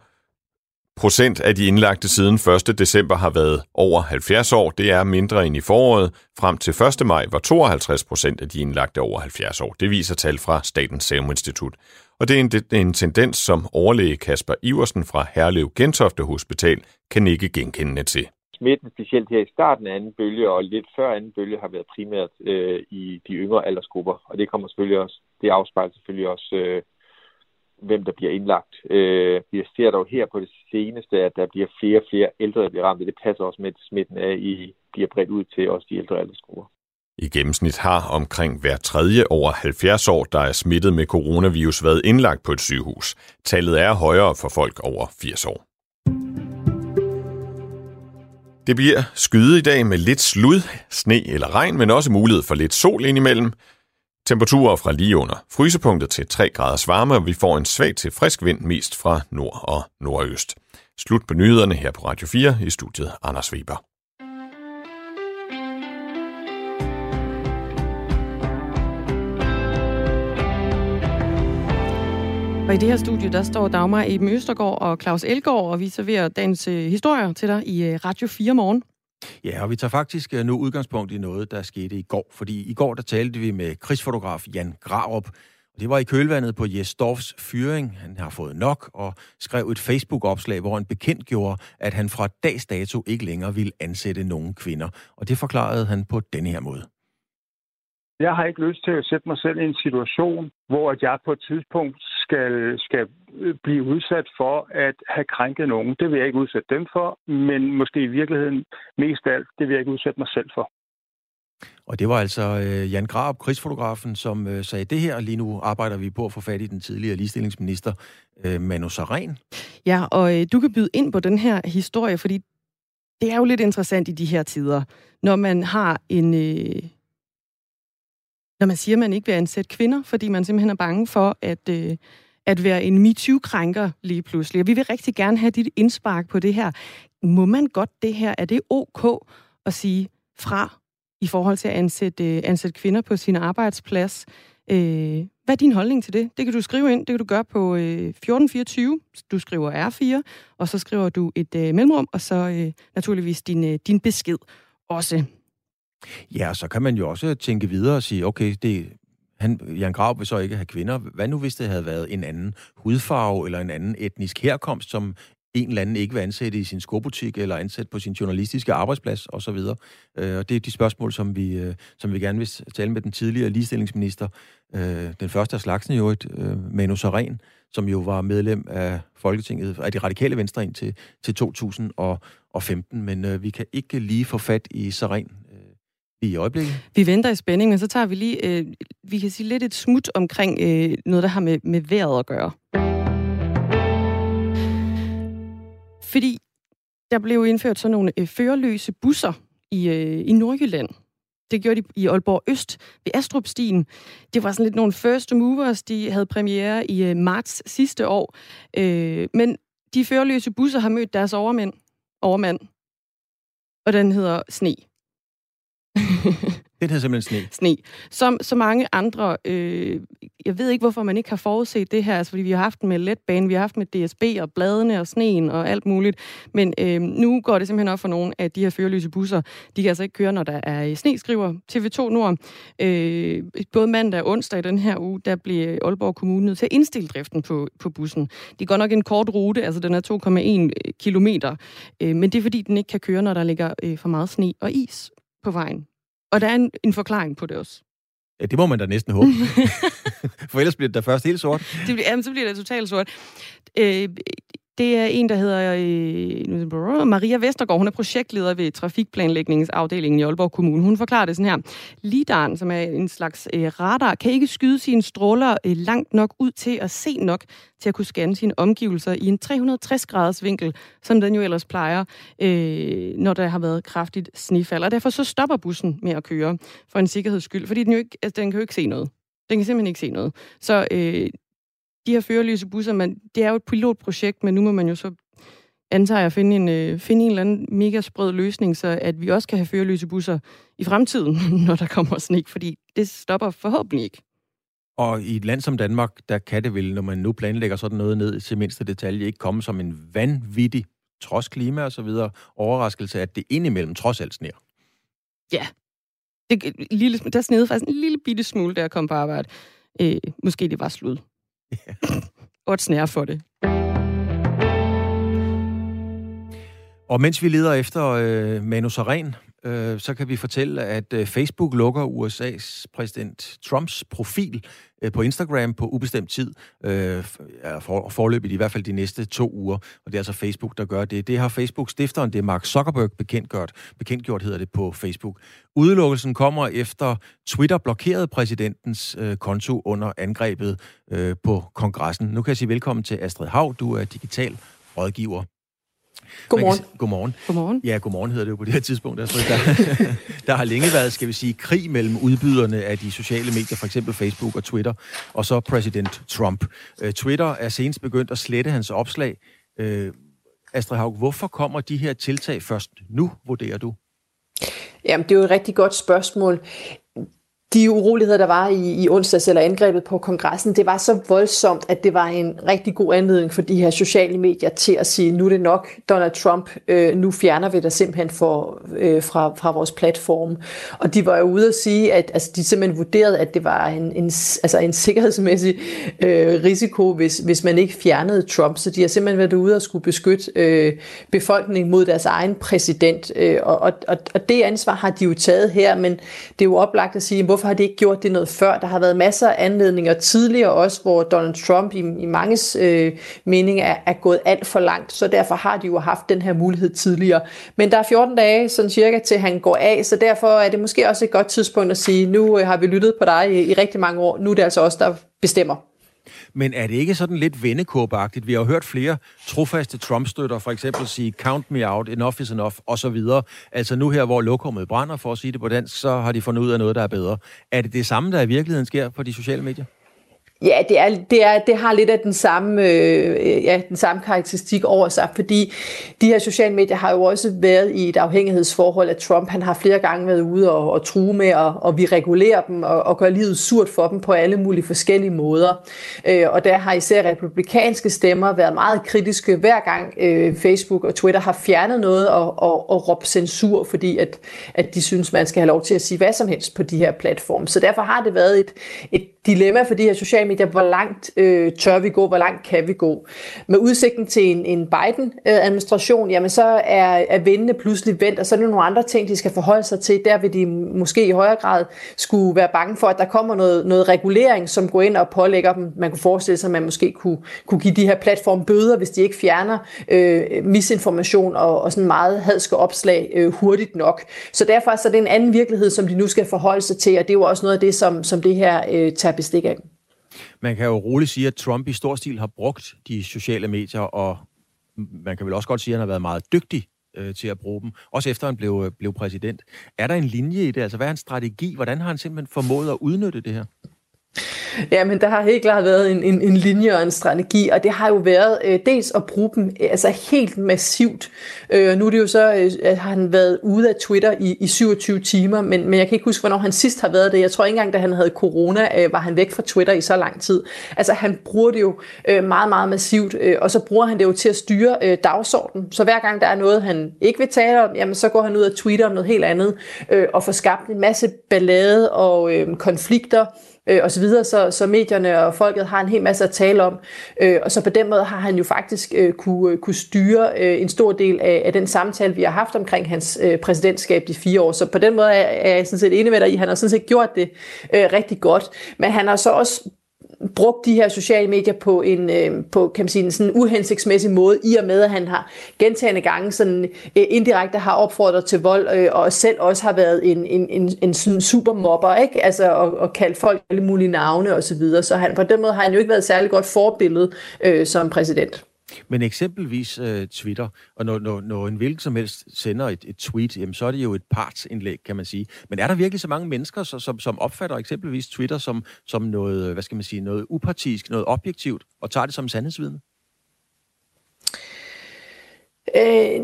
procent af de indlagte siden første december har været over halvfjerds år. Det er mindre end i foråret. Frem til første maj var tooghalvtreds procent af de indlagte over halvfjerds år. Det viser tal fra Statens Serum Institut. Og det er en, en tendens, som overlæge Kasper Iversen fra Herlev Gentofte Hospital kan ikke genkende til. Smitten, specielt her i starten af anden bølge og lidt før anden bølge, har været primært øh, i de yngre aldersgrupper. Og det kommer selvfølgelig også, det afspejler selvfølgelig også, øh, hvem der bliver indlagt. Øh, vi ser dog her på det seneste, at der bliver flere og flere ældre, der bliver ramt. Det passer også med, at smitten er i, bliver bredt ud til også de ældre aldersgrupper. I gennemsnit har omkring hver tredje over halvfjerds år, der er smittet med coronavirus, været indlagt på et sygehus. Tallet er højere for folk over firs år. Det bliver skyet i dag med lidt slud, sne eller regn, men også mulighed for lidt sol indimellem. Temperaturer fra lige under frysepunktet til tre graders varme, og vi får en svag til frisk vind mest fra nord og nordøst. Slut på nyhederne her på Radio fire i studiet Anders Weber. Og i det her studie, der står Dagmar Iben Østergaard og Klaus Elgaard, og vi serverer dagens øh, historier til dig i øh, Radio fire Morgen. Ja, og vi tager faktisk øh, nu udgangspunkt i noget, der skete i går. Fordi i går, der talte vi med krigsfotograf Jan Graup, Det var i kølvandet på Jes Dorphs fyring. Han har fået nok og skrev et Facebook-opslag, hvor han bekendtgjorde, at han fra dags dato ikke længere ville ansætte nogen kvinder. Og det forklarede han på denne her måde. Jeg har ikke lyst til at sætte mig selv i en situation, hvor jeg på et tidspunkt skal, skal blive udsat for at have krænket nogen. Det vil jeg ikke udsætte dem for, men måske i virkeligheden mest af alt, det vil jeg ikke udsætte mig selv for. Og det var altså øh, Jan Graup, krigsfotografen, som øh, sagde det her. Lige nu arbejder vi på at få fat i den tidligere ligestillingsminister øh, Manu Sareen. Ja, og øh, du kan byde ind på den her historie, fordi det er jo lidt interessant i de her tider, når man har en... Øh Når man siger, at man ikke vil ansætte kvinder, fordi man simpelthen er bange for at, øh, at være en MeToo-krænker lige pludselig. Og vi vil rigtig gerne have dit indspark på det her. Må man godt det her? Er det ok at sige fra i forhold til at ansætte, øh, ansætte kvinder på sin arbejdsplads? Øh, hvad er din holdning til det? Det kan du skrive ind. Det kan du gøre på øh, fjorten fireogtyve. Du skriver R fire, og så skriver du et øh, mellemrum, og så øh, naturligvis din, øh, din besked også. Ja, så kan man jo også tænke videre og sige, okay, det, han, Jan Graup vil så ikke have kvinder. Hvad nu, hvis det havde været en anden hudfarve eller en anden etnisk herkomst, som en eller anden ikke vil ansætte i sin skobutik eller ansætte på sin journalistiske arbejdsplads osv.? Og det er de spørgsmål, som vi, som vi gerne vil tale med den tidligere ligestillingsminister, den første af slagsen jo, Manu Sareen, som jo var medlem af Folketinget, af det radikale venstre ind til, til to tusind og femten. Men vi kan ikke lige få fat i Sareen. I øjeblikket. Vi venter i spænding, men så tager vi lige, øh, vi kan sige lidt et smut omkring øh, noget, der har med, med vejret at gøre. Fordi der blev indført sådan nogle øh, førerløse busser i, øh, i Nordjylland. Det gjorde de i Aalborg Øst ved Astrupstien. Det var sådan lidt nogle first movers, de havde premiere i øh, marts sidste år. Øh, men de førerløse busser har mødt deres overmænd, overmand, og den hedder Sne. Det hedder simpelthen Sne. Sne. Som så mange andre, øh, jeg ved ikke, hvorfor man ikke har forudset det her, altså, fordi vi har haft den med letbanen, vi har haft med D S B og bladene og sneen og alt muligt, men øh, nu går det simpelthen op for nogle af de her førerløse busser. De kan altså ikke køre, når der er sne, skriver T V to Nord. Øh, både mandag og onsdag i den her uge, der blev Aalborg Kommune nødt til at indstille driften på, på bussen. Det er godt nok en kort rute, altså den er to komma en kilometer, øh, men det er fordi, den ikke kan køre, når der ligger øh, for meget sne og is på vejen. Og der er en, en forklaring på det også. Ja, det må man da næsten håbe. For ellers bliver det da først helt sort. Det bliver, jamen, så bliver det totalt sort. Øh, det er en, der hedder øh, Maria Vestergaard. Hun er projektleder ved trafikplanlægningsafdelingen i Aalborg Kommune. Hun forklarer det sådan her. Lidaren, som er en slags øh, radar, kan ikke skyde sine stråler øh, langt nok ud til at se nok til at kunne scanne sine omgivelser i en tre hundrede og tres graders vinkel, som den jo ellers plejer, øh, når der har været kraftigt snefald. Og derfor så stopper bussen med at køre for en sikkerheds skyld, fordi den jo ikke, altså, den kan jo ikke se noget. Den kan simpelthen ikke se noget. Så øh, de her førerløse busser, man, det er jo et pilotprojekt, men nu må man jo så, antager jeg, finde en, øh, finde en eller anden mega sprød løsning, så at vi også kan have førerløse busser i fremtiden, når der kommer sne, fordi det stopper forhåbentlig ikke. Og i et land som Danmark, der kan det vel, når man nu planlægger sådan noget ned til mindste detalje, ikke komme som en vanvittig, trods klima og så videre, overraskelse, at det indimellem trods alt sneer. Ja. Det, lille, der sneede faktisk en lille bitte smule, da jeg kom på arbejde. Øh, måske det var slud. Ja. Og et snære for det. Og mens vi leder efter øh, Manu Sareen, øh, så kan vi fortælle, at øh, Facebook lukker U S A's præsident Trumps profil øh, på Instagram på ubestemt tid, øh, for, forløbigt i hvert fald de næste to uger. Og det er altså Facebook, der gør det. Det har Facebook-stifteren, det er Mark Zuckerberg, bekendtgjort, bekendtgjort hedder det på Facebook. Udelukkelsen kommer efter Twitter blokerede præsidentens øh, konto under angrebet øh, på kongressen. Nu kan jeg sige velkommen til Astrid Haug, du er digital rådgiver. Godmorgen. Kan, godmorgen. Godmorgen. Ja, godmorgen hedder det jo på det her tidspunkt. Altså, der, der har længe været, skal vi sige, krig mellem udbyderne af de sociale medier, for eksempel Facebook og Twitter, og så præsident Trump. Uh, Twitter er senest begyndt at slette hans opslag. Uh, Astrid Haug, hvorfor kommer de her tiltag først nu, vurderer du? Jamen, det er jo et rigtig godt spørgsmål. de uroligheder, der var i, i onsdags eller angrebet på kongressen, det var så voldsomt, at det var en rigtig god anledning for de her sociale medier til at sige, nu er det nok, Donald Trump, øh, nu fjerner vi dig simpelthen for, øh, fra, fra vores platform. Og de var jo ude at sige, at altså, de simpelthen vurderede, at det var en, en, altså en sikkerhedsmæssig øh, risiko, hvis, hvis man ikke fjernede Trump. Så de har simpelthen været ude og skulle beskytte øh, befolkningen mod deres egen præsident. Øh, og, og, og det ansvar har de jo taget her, men det er jo oplagt at sige, hvorfor har de ikke gjort det noget før? Der har været masser af anledninger tidligere også, hvor Donald Trump i, i manges øh, mening er, er gået alt for langt, så derfor har de jo haft den her mulighed tidligere. Men der er fjorten dage sådan cirka til han går af, så derfor er det måske også et godt tidspunkt at sige, nu har vi lyttet på dig i, i rigtig mange år, nu er det altså os, der bestemmer. Men er det ikke sådan lidt vendekurbeagtigt? Vi har jo hørt flere trofaste Trump-støtter for eksempel sige, count me out, enough is enough, osv. Altså nu her, hvor lokummet brænder, for at sige det på dansk, så har de fundet ud af noget, der er bedre. Er det det samme, der i virkeligheden sker på de sociale medier? Ja, det, er, det, er, det har lidt af den samme, øh, ja, den samme karakteristik over sig, fordi de her sociale medier har jo også været i et afhængighedsforhold af Trump. Han har flere gange været ude og, og true med, og, og vi regulerer dem og, og gør livet surt for dem på alle mulige forskellige måder. Øh, og der har især republikanske stemmer været meget kritiske hver gang øh, Facebook og Twitter har fjernet noget og, og, og råbt censur, fordi at, at de synes, man skal have lov til at sige hvad som helst på de her platforme. Så derfor har det været et, et dilemma for de her sociale medier. Der, hvor langt øh, tør vi gå, hvor langt kan vi gå. Med udsigten til en, en Biden-administration, jamen så er, er vindene pludselig vendt, og så er det nogle andre ting, de skal forholde sig til. Der vil de måske i højere grad skulle være bange for, at der kommer noget, noget regulering, som går ind og pålægger dem. Man kunne forestille sig, at man måske kunne, kunne give de her platforme bøder, hvis de ikke fjerner øh, misinformation og, og sådan meget hadske opslag øh, hurtigt nok. Så derfor så er det en anden virkelighed, som de nu skal forholde sig til, og det er jo også noget af det, som, som det her øh, tager bestik af. Man kan jo roligt sige, at Trump i stor stil har brugt de sociale medier, og man kan vel også godt sige, at han har været meget dygtig øh, til at bruge dem, også efter han blev, øh, blev præsident. Er der en linje i det? Altså, hvad er hans strategi? Hvordan har han simpelthen formået at udnytte det her? Ja, men der har helt klart været en, en, en linje og en strategi, og det har jo været øh, dels at bruge dem altså helt massivt. Øh, nu er det jo så, øh, at han været ude af Twitter i, i syvogtyve timer, men, men jeg kan ikke huske, hvornår han sidst har været det. Jeg tror ikke engang, da han havde corona, øh, var han væk fra Twitter i så lang tid. Altså han bruger det jo øh, meget, meget massivt, øh, og så bruger han det jo til at styre øh, dagsordenen. Så hver gang der er noget, han ikke vil tale om, jamen så går han ud og tweeter om noget helt andet, øh, og får skabt en masse ballade og øh, konflikter, og så videre, så, så medierne og folket har en hel masse at tale om, og så på den måde har han jo faktisk kunne, kunne styre en stor del af, af den samtale, vi har haft omkring hans præsidentskab de fire år, så på den måde er jeg sådan set enig med dig i, han har sådan set gjort det rigtig godt, men han har så også brugt de her sociale medier på en, øh, på, kan man sige, en sådan uhensigtsmæssig måde, i og med, at han har gentagne gange sådan, øh, indirekte har opfordret til vold, øh, og selv også har været en, en, en, en sådan supermobber, ikke? Altså, og, og kaldt folk alle mulige navne og så videre. Så han, på den måde har han jo ikke været særlig godt forbillede øh, som præsident. Men eksempelvis øh, Twitter, og når, når, når en hvilken som helst sender et, et tweet, jamen, så er det jo et partsindlæg, kan man sige. Men er der virkelig så mange mennesker, så, som, som opfatter eksempelvis Twitter som, som noget, hvad skal man sige, noget upartisk, noget objektivt, og tager det som sandhedsvidne? Øh,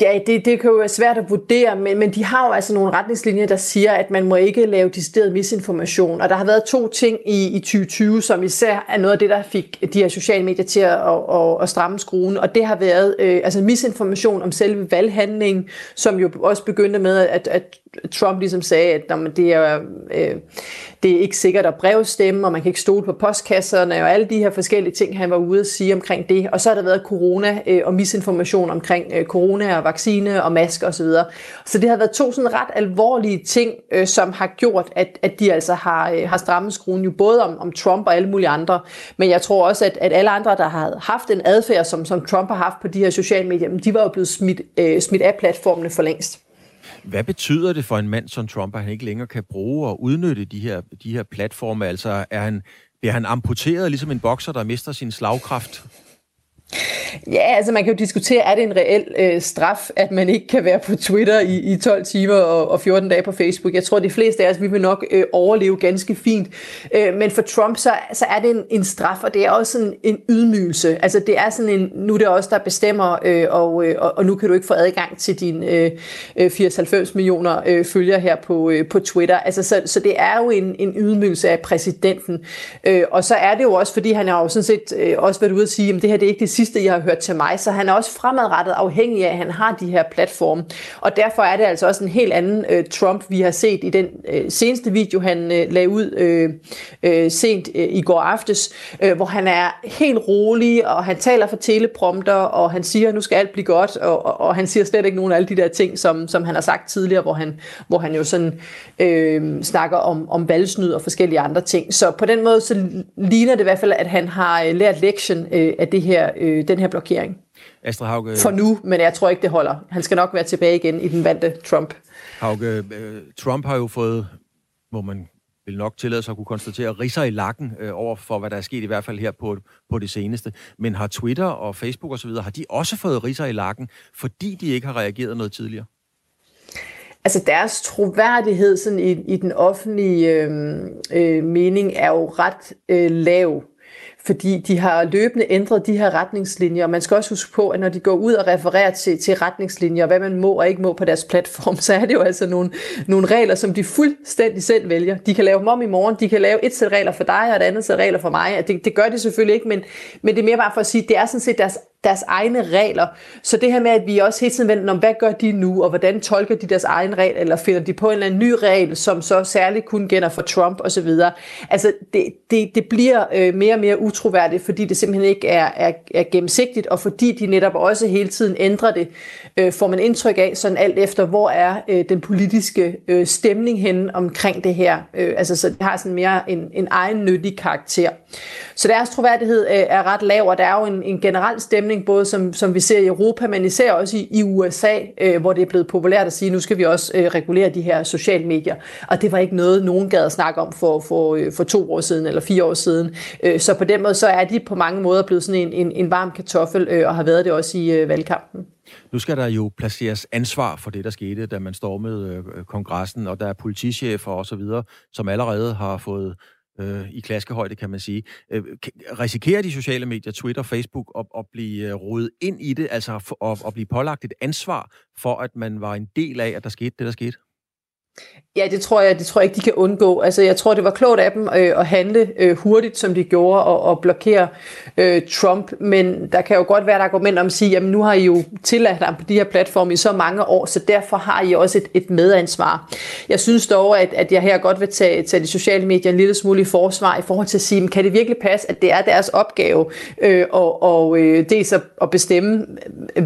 ja, det, det kan jo være svært at vurdere, men, men de har jo altså nogle retningslinjer, der siger, at man må ikke lave decideret misinformation. Og der har været to ting i, i tyve tyve, som især er noget af det, der fik de her sociale medier til at, at, at, at stramme skruen. Og det har været øh, altså misinformation om selve valghandlingen, som jo også begyndte med, at, at Trump ligesom sagde, at jamen, det, er, øh, det er ikke sikkert at brevstemme, og man kan ikke stole på postkasserne, og alle de her forskellige ting, han var ude at sige omkring det. Og så har der været corona øh, og misinformation omkring øh, corona og vaccine og masker osv. Så, så det har været to sådan ret alvorlige ting, øh, som har gjort, at, at de altså har, øh, har strammet skruen jo både om, om Trump og alle mulige andre. Men jeg tror også, at, at alle andre, der har haft en adfærd, som, som Trump har haft på de her sociale medier, de var jo blevet smidt, øh, smidt af platformene for længst. Hvad betyder det for en mand som Trump, at han ikke længere kan bruge og udnytte de her, de her platforme? Altså er han, bliver han amputeret ligesom en bokser, der mister sin slagkraft? Ja, altså man kan jo diskutere, er det en reel øh, straf, at man ikke kan være på Twitter i, i tolv timer og, og fjorten dage på Facebook. Jeg tror, de fleste af os, vi vil nok øh, overleve ganske fint. Øh, men for Trump, så, så er det en, en straf, og det er også sådan en ydmygelse. Altså det er sådan en, nu er det os, der bestemmer, øh, og, øh, og nu kan du ikke få adgang til dine øh, firs til halvfems millioner øh, følgere her på, øh, på Twitter. Altså så, så det er jo en, en ydmygelse af præsidenten. Øh, og så er det jo også, fordi han har jo sådan set øh, også været ude at sige, at det her det er ikke det sidste, jeg har hørt til mig, så han er også fremadrettet afhængig af, at han har de her platforme. Og derfor er det altså også en helt anden øh, Trump, vi har set i den øh, seneste video, han øh, lagde ud øh, øh, sent øh, i går aftes, øh, hvor han er helt rolig, og han taler for teleprompter, og han siger, at nu skal alt blive godt, og, og, og han siger slet ikke nogen af alle de der ting, som, som han har sagt tidligere, hvor han, hvor han jo sådan øh, snakker om, om valgsnyd og forskellige andre ting. Så på den måde, så ligner det i hvert fald, at han har øh, lært lektien øh, af det her, øh, den her blokering. Astrid Hauge. For nu, men jeg tror ikke, det holder. Han skal nok være tilbage igen i den vante Trump. Hauge, Trump har jo fået, må man vil nok tillade sig at kunne konstatere, ridser i lakken over for, hvad der er sket i hvert fald her på, på det seneste. Men har Twitter og Facebook osv., har de også fået ridser i lakken, fordi de ikke har reageret noget tidligere? Altså deres troværdighed sådan i, i den offentlige øh, øh, mening er jo ret øh, lav. Fordi de har løbende ændret de her retningslinjer, og man skal også huske på, at når de går ud og refererer til, til retningslinjer, hvad man må og ikke må på deres platform, så er det jo altså nogle, nogle regler, som de fuldstændig selv vælger. De kan lave dem om i morgen, de kan lave et sæt regler for dig, og et andet sæt regler for mig. Det, det gør de selvfølgelig ikke, men, men det er mere bare for at sige, at det er sådan set deres deres egne regler. Så det her med, at vi også hele tiden vender om, hvad gør de nu, og hvordan tolker de deres egen regel, eller finder de på en eller anden ny regel, som så særligt kun gælder for Trump osv. Altså, det, det, det bliver øh, mere og mere utroværdigt, fordi det simpelthen ikke er, er, er gennemsigtigt, og fordi de netop også hele tiden ændrer det, øh, får man indtryk af, sådan alt efter, hvor er øh, den politiske øh, stemning henne omkring det her. Øh, altså, så det har sådan mere en, en egennyttig karakter. Så deres troværdighed øh, er ret lav, og der er jo en, en generel stemning, både som, som vi ser i Europa, men især også i, i U S A, øh, hvor det er blevet populært at sige, nu skal vi også øh, regulere de her sociale medier. Og det var ikke noget, nogen gad at snakke om for, for, øh, for to år siden eller fire år siden. Øh, så på den måde, så er de på mange måder blevet sådan en, en, en varm kartoffel, øh, og har været det også i øh, valgkampen. Nu skal der jo placeres ansvar for det, der skete, da man stormede øh, kongressen, og der er politichefer og så videre, som allerede har fået i klaskehøjde, kan man sige. Risikerer de sociale medier, Twitter, Facebook, at, at blive rodet ind i det, altså at, at blive pålagt et ansvar for, at man var en del af, at der skete det, der skete? Ja, det tror jeg, det tror jeg ikke, de kan undgå. Altså, jeg tror, det var klogt af dem øh, at handle øh, hurtigt, som de gjorde, og, og blokere øh, Trump. Men der kan jo godt være et argument om at sige, jamen nu har I jo tilladt ham på de her platforme i så mange år, så derfor har I også et, et medansvar. Jeg synes dog, at, at jeg her godt vil tage, tage de sociale medier en lille smule i forsvar i forhold til at sige, men kan det virkelig passe, at det er deres opgave øh, og, og øh, dels at, at bestemme,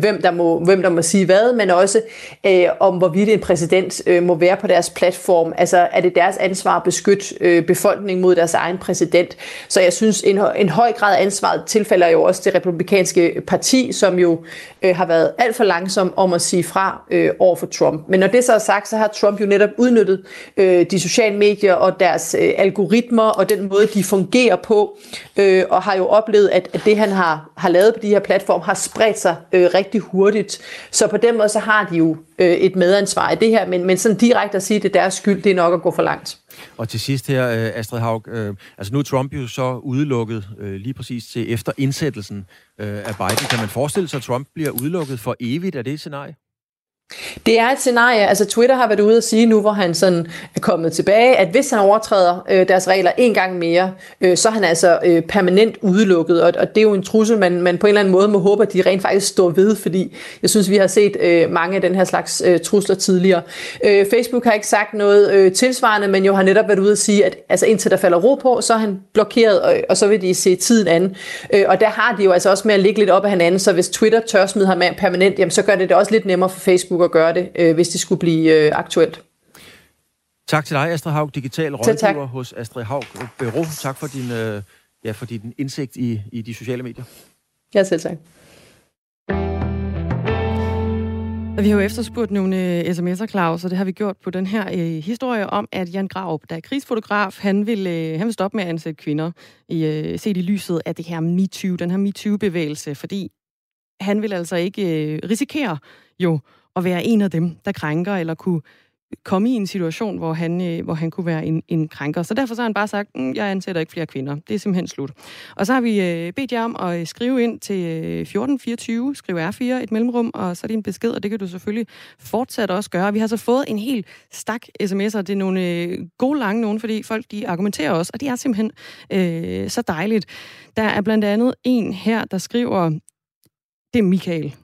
hvem der, må, hvem der må sige hvad, men også øh, om hvorvidt en præsident øh, må være på deres platform. Form. Altså er det deres ansvar at beskytte øh, befolkningen mod deres egen præsident. Så jeg synes, en, en høj grad af ansvaret tilfælder jo også det republikanske parti, som jo øh, har været alt for langsom om at sige fra øh, over for Trump. Men når det så er sagt, så har Trump jo netop udnyttet øh, de sociale medier og deres øh, algoritmer og den måde, de fungerer på, øh, og har jo oplevet, at, at det han har, har lavet på de her platforme har spredt sig øh, rigtig hurtigt. Så på den måde, så har de jo øh, et medansvar i det her, men, men sådan direkte at sige, det der skyld, det er nok at gå for langt. Og til sidst her, Astrid Haug, øh, altså nu er Trump jo så udelukket øh, lige præcis til efter indsættelsen øh, af Biden. Kan man forestille sig, at Trump bliver udelukket for evigt? Er det et scenarie? Det er et scenarie, altså Twitter har været ude at sige nu, hvor han sådan er kommet tilbage, at hvis han overtræder øh, deres regler en gang mere, øh, så er han altså øh, permanent udelukket, og, og det er jo en trussel, man, man på en eller anden måde må håbe, at de rent faktisk står ved, fordi jeg synes, vi har set øh, mange af den her slags øh, trusler tidligere. Øh, Facebook har ikke sagt noget øh, tilsvarende, men jo har netop været ude at sige, at altså, indtil der falder ro på, så er han blokeret, og, og så vil de se tiden anden. Øh, og der har de jo altså også med at ligge lidt op af hinanden, så hvis Twitter tør smide ham af permanent, jamen, så gør det det også lidt nemmere for Facebook at gøre det, øh, hvis det skulle blive øh, aktuelt. Tak til dig, Astrid Haug, digital rådgiver hos Astrid Haug Bureau. Tak for din, øh, ja, for din indsigt i, i de sociale medier. Ja, selv tak. Vi har jo efterspurgt nogle sms'er, Klaus, og det har vi gjort på den her øh, historie om, at Jan Graup, der er krigsfotograf, han vil, øh, han vil stoppe med at ansætte kvinder i, øh, set i lyset af det her MeToo, den her MeToo-bevægelse, fordi han vil altså ikke øh, risikere jo at være en af dem, der krænker, eller kunne komme i en situation, hvor han, øh, hvor han kunne være en, en krænker. Så derfor så har han bare sagt, mm, jeg ansætter ikke flere kvinder. Det er simpelthen slut. Og så har vi øh, bedt jer om at skrive ind til fjorten fireogtyve, skriv R fire, et mellemrum, og så er det en besked, og det kan du selvfølgelig fortsat også gøre. Vi har så fået en hel stak sms'er. Det er nogle øh, gode lange nogen, fordi folk de argumenterer også, og det er simpelthen øh, så dejligt. Der er blandt andet en her, der skriver, det er Michael.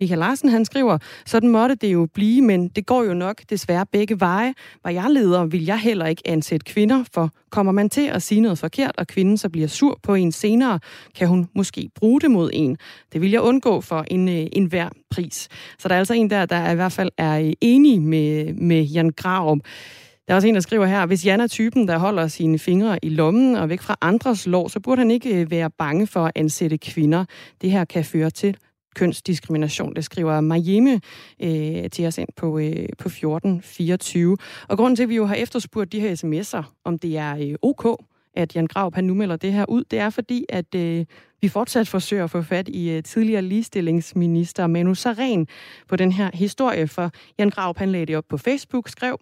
Michael Larsen, han skriver, sådan måtte det jo blive, men det går jo nok desværre begge veje. Var jeg leder, vil jeg heller ikke ansætte kvinder, for kommer man til at sige noget forkert, og kvinden så bliver sur på en senere, kan hun måske bruge det mod en. Det vil jeg undgå for en, en hver pris. Så der er altså en der, der i hvert fald er enig med, med Jan Graup. Der er også en, der skriver her, hvis Jan er typen, der holder sine fingre i lommen og væk fra andres lov, så burde han ikke være bange for at ansætte kvinder. Det her kan føre til kønsdiskrimination. Det skriver Marieme øh, til os ind på, øh, på fjorten fireogtyve. Og grunden til, at vi jo har efterspurgt de her sms'er, om det er øh, ok, at Jan Graup han nu melder det her ud, det er fordi, at øh, vi fortsat forsøger at få fat i øh, tidligere ligestillingsminister Manu Sareen på den her historie, for Jan Graup han lagde det op på Facebook, skrev,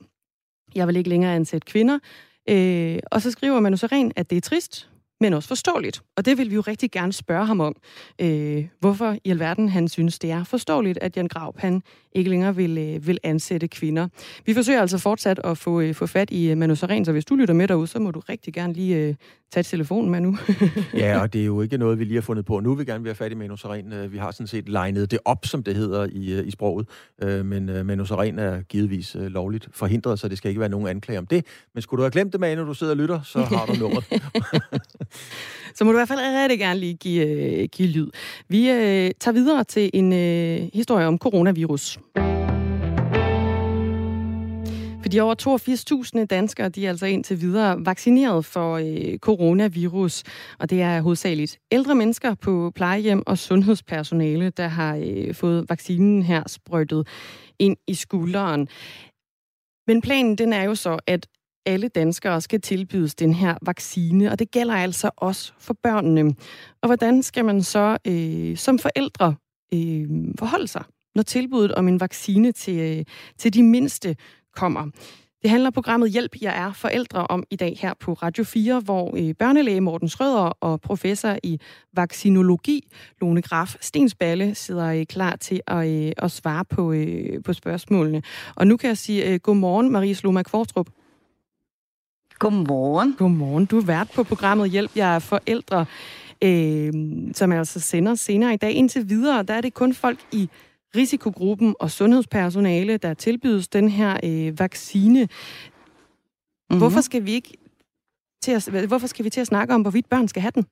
jeg vil ikke længere ansætte kvinder. Øh, og så skriver Manu Sareen, at det er trist, men også forståeligt. Og det vil vi jo rigtig gerne spørge ham om, øh, hvorfor i alverden han synes, det er forståeligt, at Jan Graup han ikke længere vil, øh, vil ansætte kvinder. Vi forsøger altså fortsat at få, øh, få fat i øh, Manu Sareen, så hvis du lytter med derude, så må du rigtig gerne lige øh, tage telefonen, Manu. Ja, og det er jo ikke noget, vi lige har fundet på. Nu vil vi gerne være fat i Manu Sareen. Vi har sådan set legnet det op, som det hedder i, i sproget. Øh, men øh, Manu Sareen er givetvis øh, lovligt forhindret, så det skal ikke være nogen anklage om det. Men skulle du have glemt det, Manu, du sidder og lytter, så har du nummeret. Så må du i hvert fald rigtig gerne lige give, give lyd. Vi øh, tager videre til en øh, historie om coronavirus. Fordi over toogfirs tusind danskere, de er altså indtil videre vaccineret for øh, coronavirus. Og det er hovedsageligt ældre mennesker på plejehjem og sundhedspersonale, der har øh, fået vaccinen her sprøjtet ind i skulderen. Men planen den er jo så, at alle danskere skal tilbydes den her vaccine, og det gælder altså også for børnene. Og hvordan skal man så øh, som forældre øh, forholde sig, når tilbuddet om en vaccine til, øh, til de mindste kommer? Det handler programmet Hjælp, jeg er forældre om i dag her på Radio fire, hvor øh, børnelæge Morten Schrøder og professor i vaccinologi, Lone Graf Stensballe, sidder øh, klar til at, øh, at svare på, øh, på spørgsmålene. Og nu kan jeg sige øh, godmorgen, Marie Slomak Fortrup. Godmorgen. Godmorgen. Du er vært på programmet Hjælp jer forældre, øh, som altså sender senere i dag. Indtil videre, der er det kun folk i risikogruppen og sundhedspersonale, der tilbydes den her øh, vaccine. Mm-hmm. Hvorfor skal vi ikke til at, hvorfor skal vi til at snakke om, hvorvidt børn skal have den?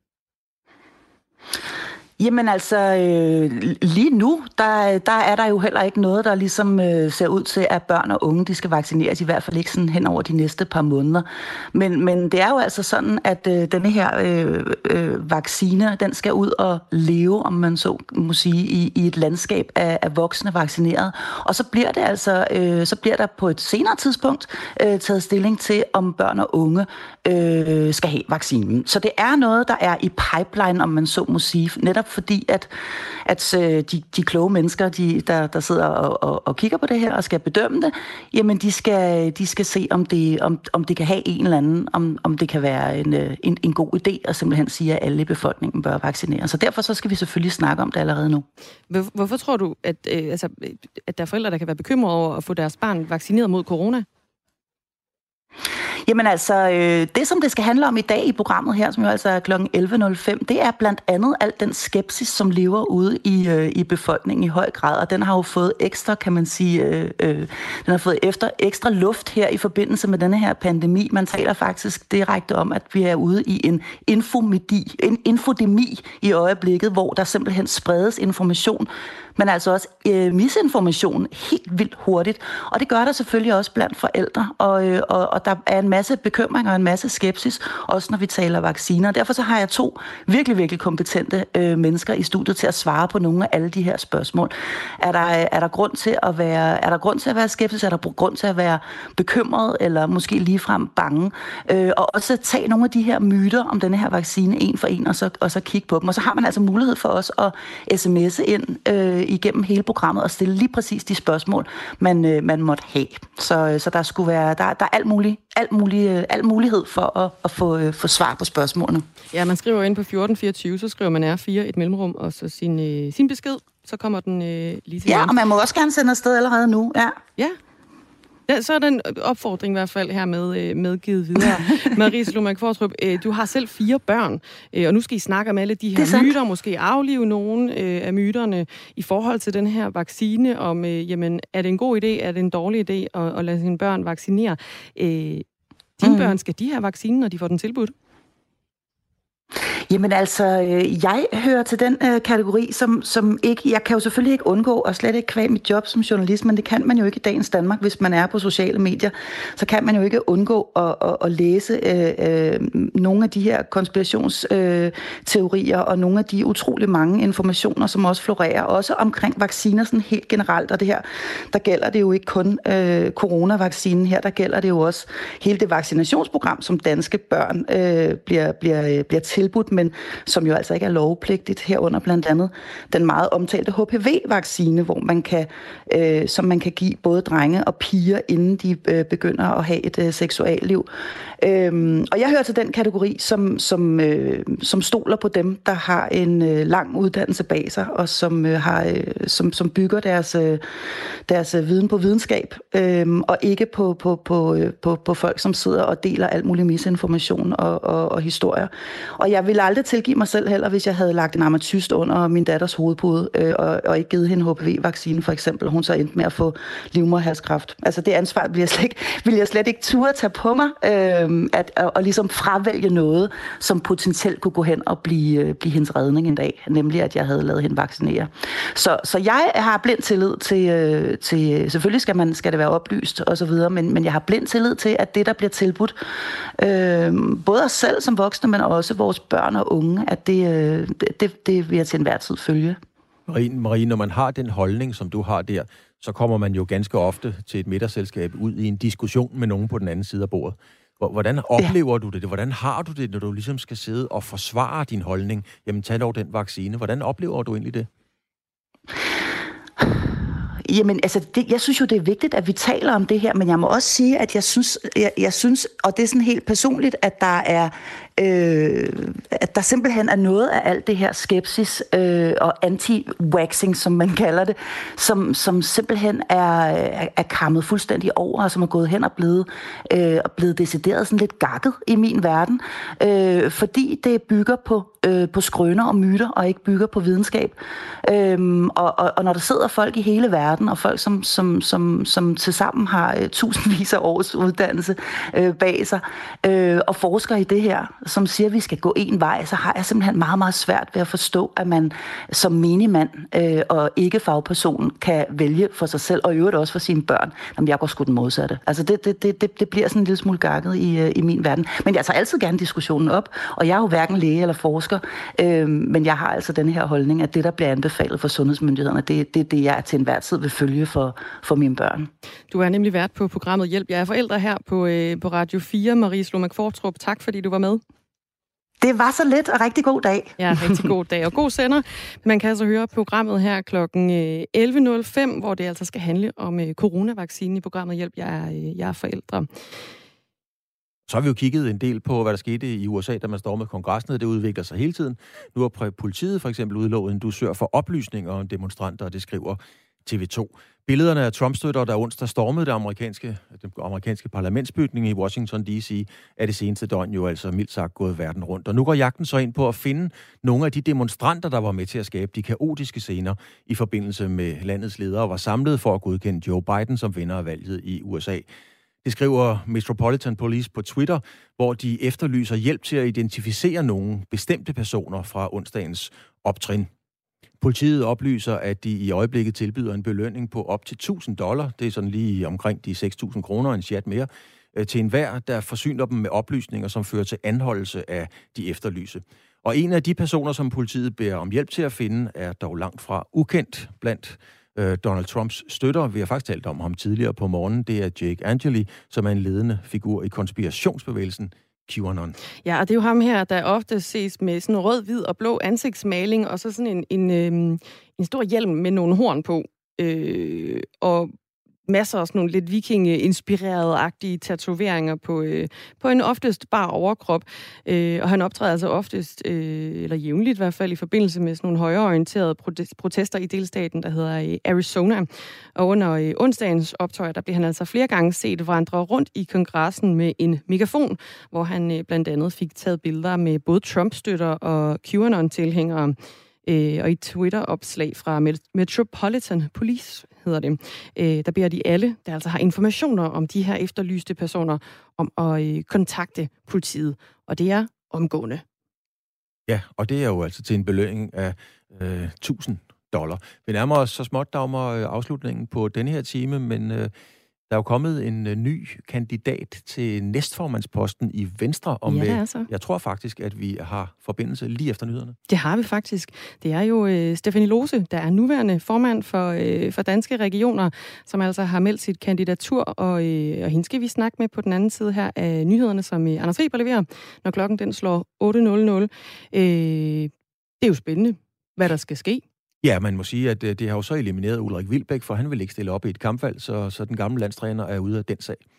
Jamen altså, øh, lige nu, der, der er der jo heller ikke noget, der ligesom øh, ser ud til, at børn og unge, de skal vaccineres, i hvert fald ikke sådan hen over de næste par måneder. Men, men det er jo altså sådan, at øh, denne her øh, øh, vaccine, den skal ud og leve, om man så må sige, i, i et landskab af, af voksne vaccineret. Og så bliver det altså, øh, så bliver der på et senere tidspunkt øh, taget stilling til, om børn og unge øh, skal have vaccinen. Så det er noget, der er i pipeline, om man så må sige, netop fordi at, at de, de kloge mennesker, de, der, der sidder og, og, og kigger på det her og skal bedømme det, jamen de skal, de skal se, om det, om, om det kan have en eller anden, om, om det kan være en, en, en god idé, og simpelthen sige, at alle i befolkningen bør vaccinere. Så derfor så skal vi selvfølgelig snakke om det allerede nu. Hvorfor tror du, at, øh, altså, at der er forældre, der kan være bekymrede over at få deres barn vaccineret mod corona? Jamen altså, øh, det som det skal handle om i dag i programmet her, som jo altså er klokken elleve nul fem, det er blandt andet alt den skepsis, som lever ude i, øh, i befolkningen i høj grad, og den har jo fået ekstra, kan man sige, øh, øh, den har fået efter, ekstra luft her i forbindelse med denne her pandemi. Man taler faktisk direkte om, at vi er ude i en, en infodemi i øjeblikket, hvor der simpelthen spredes information men altså også øh, misinformation helt vildt hurtigt. Og det gør der selvfølgelig også blandt forældre, og, øh, og, og der er en masse bekymringer og en masse skepsis, også når vi taler vacciner. Derfor så har jeg to virkelig, virkelig kompetente øh, mennesker i studiet til at svare på nogle af alle de her spørgsmål. Er der, er der grund til at være, er der grund til at være skeptisk? Er der grund til at være bekymret eller måske ligefrem bange? Øh, og også at tage nogle af de her myter om denne her vaccine en for en, og så, og så kigge på dem. Og så har man altså mulighed for os at sms'e ind øh, igennem hele programmet og stille lige præcis de spørgsmål, man, øh, man måtte have. Så, så der skulle være, der, der er alt muligt, alt muligt, alt mulighed for at, at få, øh, få svar på spørgsmålene. Ja, man skriver ind på fjorten fireogtyve, så skriver man R fire, et mellemrum, og så sin, øh, sin besked, så kommer den øh, lige til. Ja, hjem. Og man må også gerne sende afsted allerede nu. Ja, ja. Ja, så er den opfordring i hvert fald her med, medgivet videre. Marie Slomak Fortrup, du har selv fire børn, og nu skal I snakke om alle de her myter, måske aflive nogle af myterne i forhold til den her vaccine, om, jamen, er det en god idé, er det en dårlig idé at, at lade sine børn vaccinere? Dine mm. børn, skal de have vaccinen, når de får den tilbudt? Jamen altså, jeg hører til den øh, kategori, som, som ikke... Jeg kan jo selvfølgelig ikke undgå, og slet ikke kvæg mit job som journalist, men det kan man jo ikke i dagens Danmark, hvis man er på sociale medier. Så kan man jo ikke undgå at, at, at læse øh, øh, nogle af de her konspirationsteorier, og nogle af de utrolig mange informationer, som også florerer, også omkring vacciner sådan helt generelt. Og det her, der gælder det jo ikke kun øh, coronavaccinen her, der gælder det jo også hele det vaccinationsprogram, som danske børn øh, bliver, bliver, bliver tilbudt, men som jo altså ikke er lovpligtigt, herunder blandt andet den meget omtalte H P V-vaccine, hvor man kan, øh, som man kan give både drenge og piger, inden de øh, begynder at have et øh, seksualliv. Øhm, og jeg hører til den kategori, som, som, øh, som stoler på dem, der har en øh, lang uddannelse bag sig, og som, øh, har, øh, som, som bygger deres, øh, deres øh, viden på videnskab, øh, og ikke på, på, på, øh, på, på folk, som sidder og deler alt mulig misinformation og, og, og historier. Og jeg ville aldrig tilgive mig selv heller, hvis jeg havde lagt en ametyst under min datters hovedpude øh, og, og ikke givet hende H P V-vaccinen for eksempel, og hun så endte med at få livmoderhalskræft. Altså det ansvar vil jeg slet ikke, vil jeg slet ikke turde tage på mig, øh, at, at, at ligesom fravælge noget, som potentielt kunne gå hen og blive, blive hendes redning en dag, nemlig at jeg havde lavet hende vaccinere. Så, så jeg har blind tillid til, til selvfølgelig skal, man, skal det være oplyst og så videre, men, men jeg har blind tillid til, at det, der bliver tilbudt, øh, både os selv som voksne, men også vores børn og unge, at det, det, det vil jeg til enhver tid følge. Marie, Marie, når man har den holdning, som du har der, så kommer man jo ganske ofte til et middagsselskab ud i en diskussion med nogen på den anden side af bordet. Hvordan oplever ja. du det? Hvordan har du det, når du ligesom skal sidde og forsvare din holdning? Jamen, tag dog den vaccine. Hvordan oplever du egentlig det? Jamen, altså, det, jeg synes jo, det er vigtigt, at vi taler om det her, men jeg må også sige, at jeg synes, jeg, jeg synes og det er sådan helt personligt, at der er Øh, at der simpelthen er noget af alt det her skepsis øh, og anti-waxing, som man kalder det, som, som simpelthen er, er, er kammet fuldstændig over, og som er gået hen og blevet, øh, og blevet decideret sådan lidt gakket i min verden, øh, fordi det bygger på, øh, på skrøner og myter, og ikke bygger på videnskab. Øh, og, og, og når der sidder folk i hele verden, og folk, som, som, som, som tilsammen har øh, tusindvis af års uddannelse øh, bag sig, øh, og forsker i det her, som siger, at vi skal gå en vej, så har jeg simpelthen meget, meget svært ved at forstå, at man som menigmand øh, og ikke fagperson kan vælge for sig selv, og i øvrigt også for sine børn. Jamen, jeg går sgu den modsatte. Altså, det, det, det, det bliver sådan en lille smule gakket i, i min verden. Men jeg tager altid gerne diskussionen op, og jeg er jo hverken læge eller forsker, øh, men jeg har altså den her holdning, at det, der bliver anbefalet for sundhedsmyndighederne, det er det, det, jeg til enhver tid vil følge for, for mine børn. Du er nemlig vært på programmet Hjælp. Jeg er forældre her på, øh, på Radio fire. Marie Slomak Fortrup, tak fordi du var med. Det var så let, og rigtig god dag. Ja, rigtig god dag, og god sender. Man kan altså høre programmet her klokken elleve nul fem, hvor det altså skal handle om coronavaccinen i programmet Hjælp, jeg er, jeg er forældre. Så har vi jo kigget en del på, hvad der skete i U S A, da man stormede kongressen, og det udvikler sig hele tiden. Nu har politiet for eksempel udlovet en dusør for oplysninger om demonstranter, og det skriver T V to. Billederne af Trump-støtter, der onsdag stormede det amerikanske, den amerikanske parlamentsbygning i Washington D C, er det seneste døgn jo altså mildt sagt gået verden rundt. Og nu går jagten så ind på at finde nogle af de demonstranter, der var med til at skabe de kaotiske scener i forbindelse med landets ledere, og var samlet for at godkende Joe Biden som vinder af valget i U S A. Det skriver Metropolitan Police på Twitter, hvor de efterlyser hjælp til at identificere nogle bestemte personer fra onsdagens optrin. Politiet oplyser, at de i øjeblikket tilbyder en belønning på op til tusind dollar, det er sådan lige omkring de seks tusind kroner, en chat mere, til enhver, der forsyner dem med oplysninger, som fører til anholdelse af de efterlyse. Og en af de personer, som politiet beder om hjælp til at finde, er dog langt fra ukendt blandt øh, Donald Trumps støtter. Vi har faktisk talt om ham tidligere på morgenen. Det er Jake Angeli, som er en ledende figur i konspirationsbevægelsen QAnon. Ja, og det er jo ham her, der ofte ses med sådan rød, hvid og blå ansigtsmaling, og så sådan en, en, øh, en stor hjelm med nogle horn på. Øh, og masser af sådan nogle lidt vikinge-inspirerede-agtige tatoveringer på, øh, på en oftest bar overkrop. Øh, og han optræder altså oftest, øh, eller jævnligt i hvert fald, i forbindelse med sådan nogle højreorienterede protester i delstaten, der hedder Arizona. Og under øh, onsdagens optøjer, der blev han altså flere gange set vandre rundt i kongressen med en megafon, hvor han øh, blandt andet fik taget billeder med både Trump-støtter og QAnon-tilhængere. Og i Twitter-opslag fra Metropolitan Police, hedder det, der beder de alle, der altså har informationer om de her efterlyste personer, om at kontakte politiet. Og det er omgående. Ja, og det er jo altså til en belønning af øh, tusind dollar. Vi nærmer os så småt, Dagmar, afslutningen på denne her time, men øh, der er jo kommet en øh, ny kandidat til næstformandsposten i Venstre. Og ja, med, altså. Jeg tror faktisk, at vi har forbindelse lige efter nyhederne. Det har vi faktisk. Det er jo øh, Stephanie Lose, der er nuværende formand for, øh, for Danske Regioner, som altså har meldt sit kandidatur, og, øh, og hende skal vi snakke med på den anden side her af nyhederne, som øh, Anders Weber leverer, når klokken den slår otte nul nul. Øh, det er jo spændende, hvad der skal ske. Ja, man må sige, at det har jo så elimineret Ulrik Wilbæk, for han vil ikke stille op i et kampvalg, så, så den gamle landstræner er ude af den sag.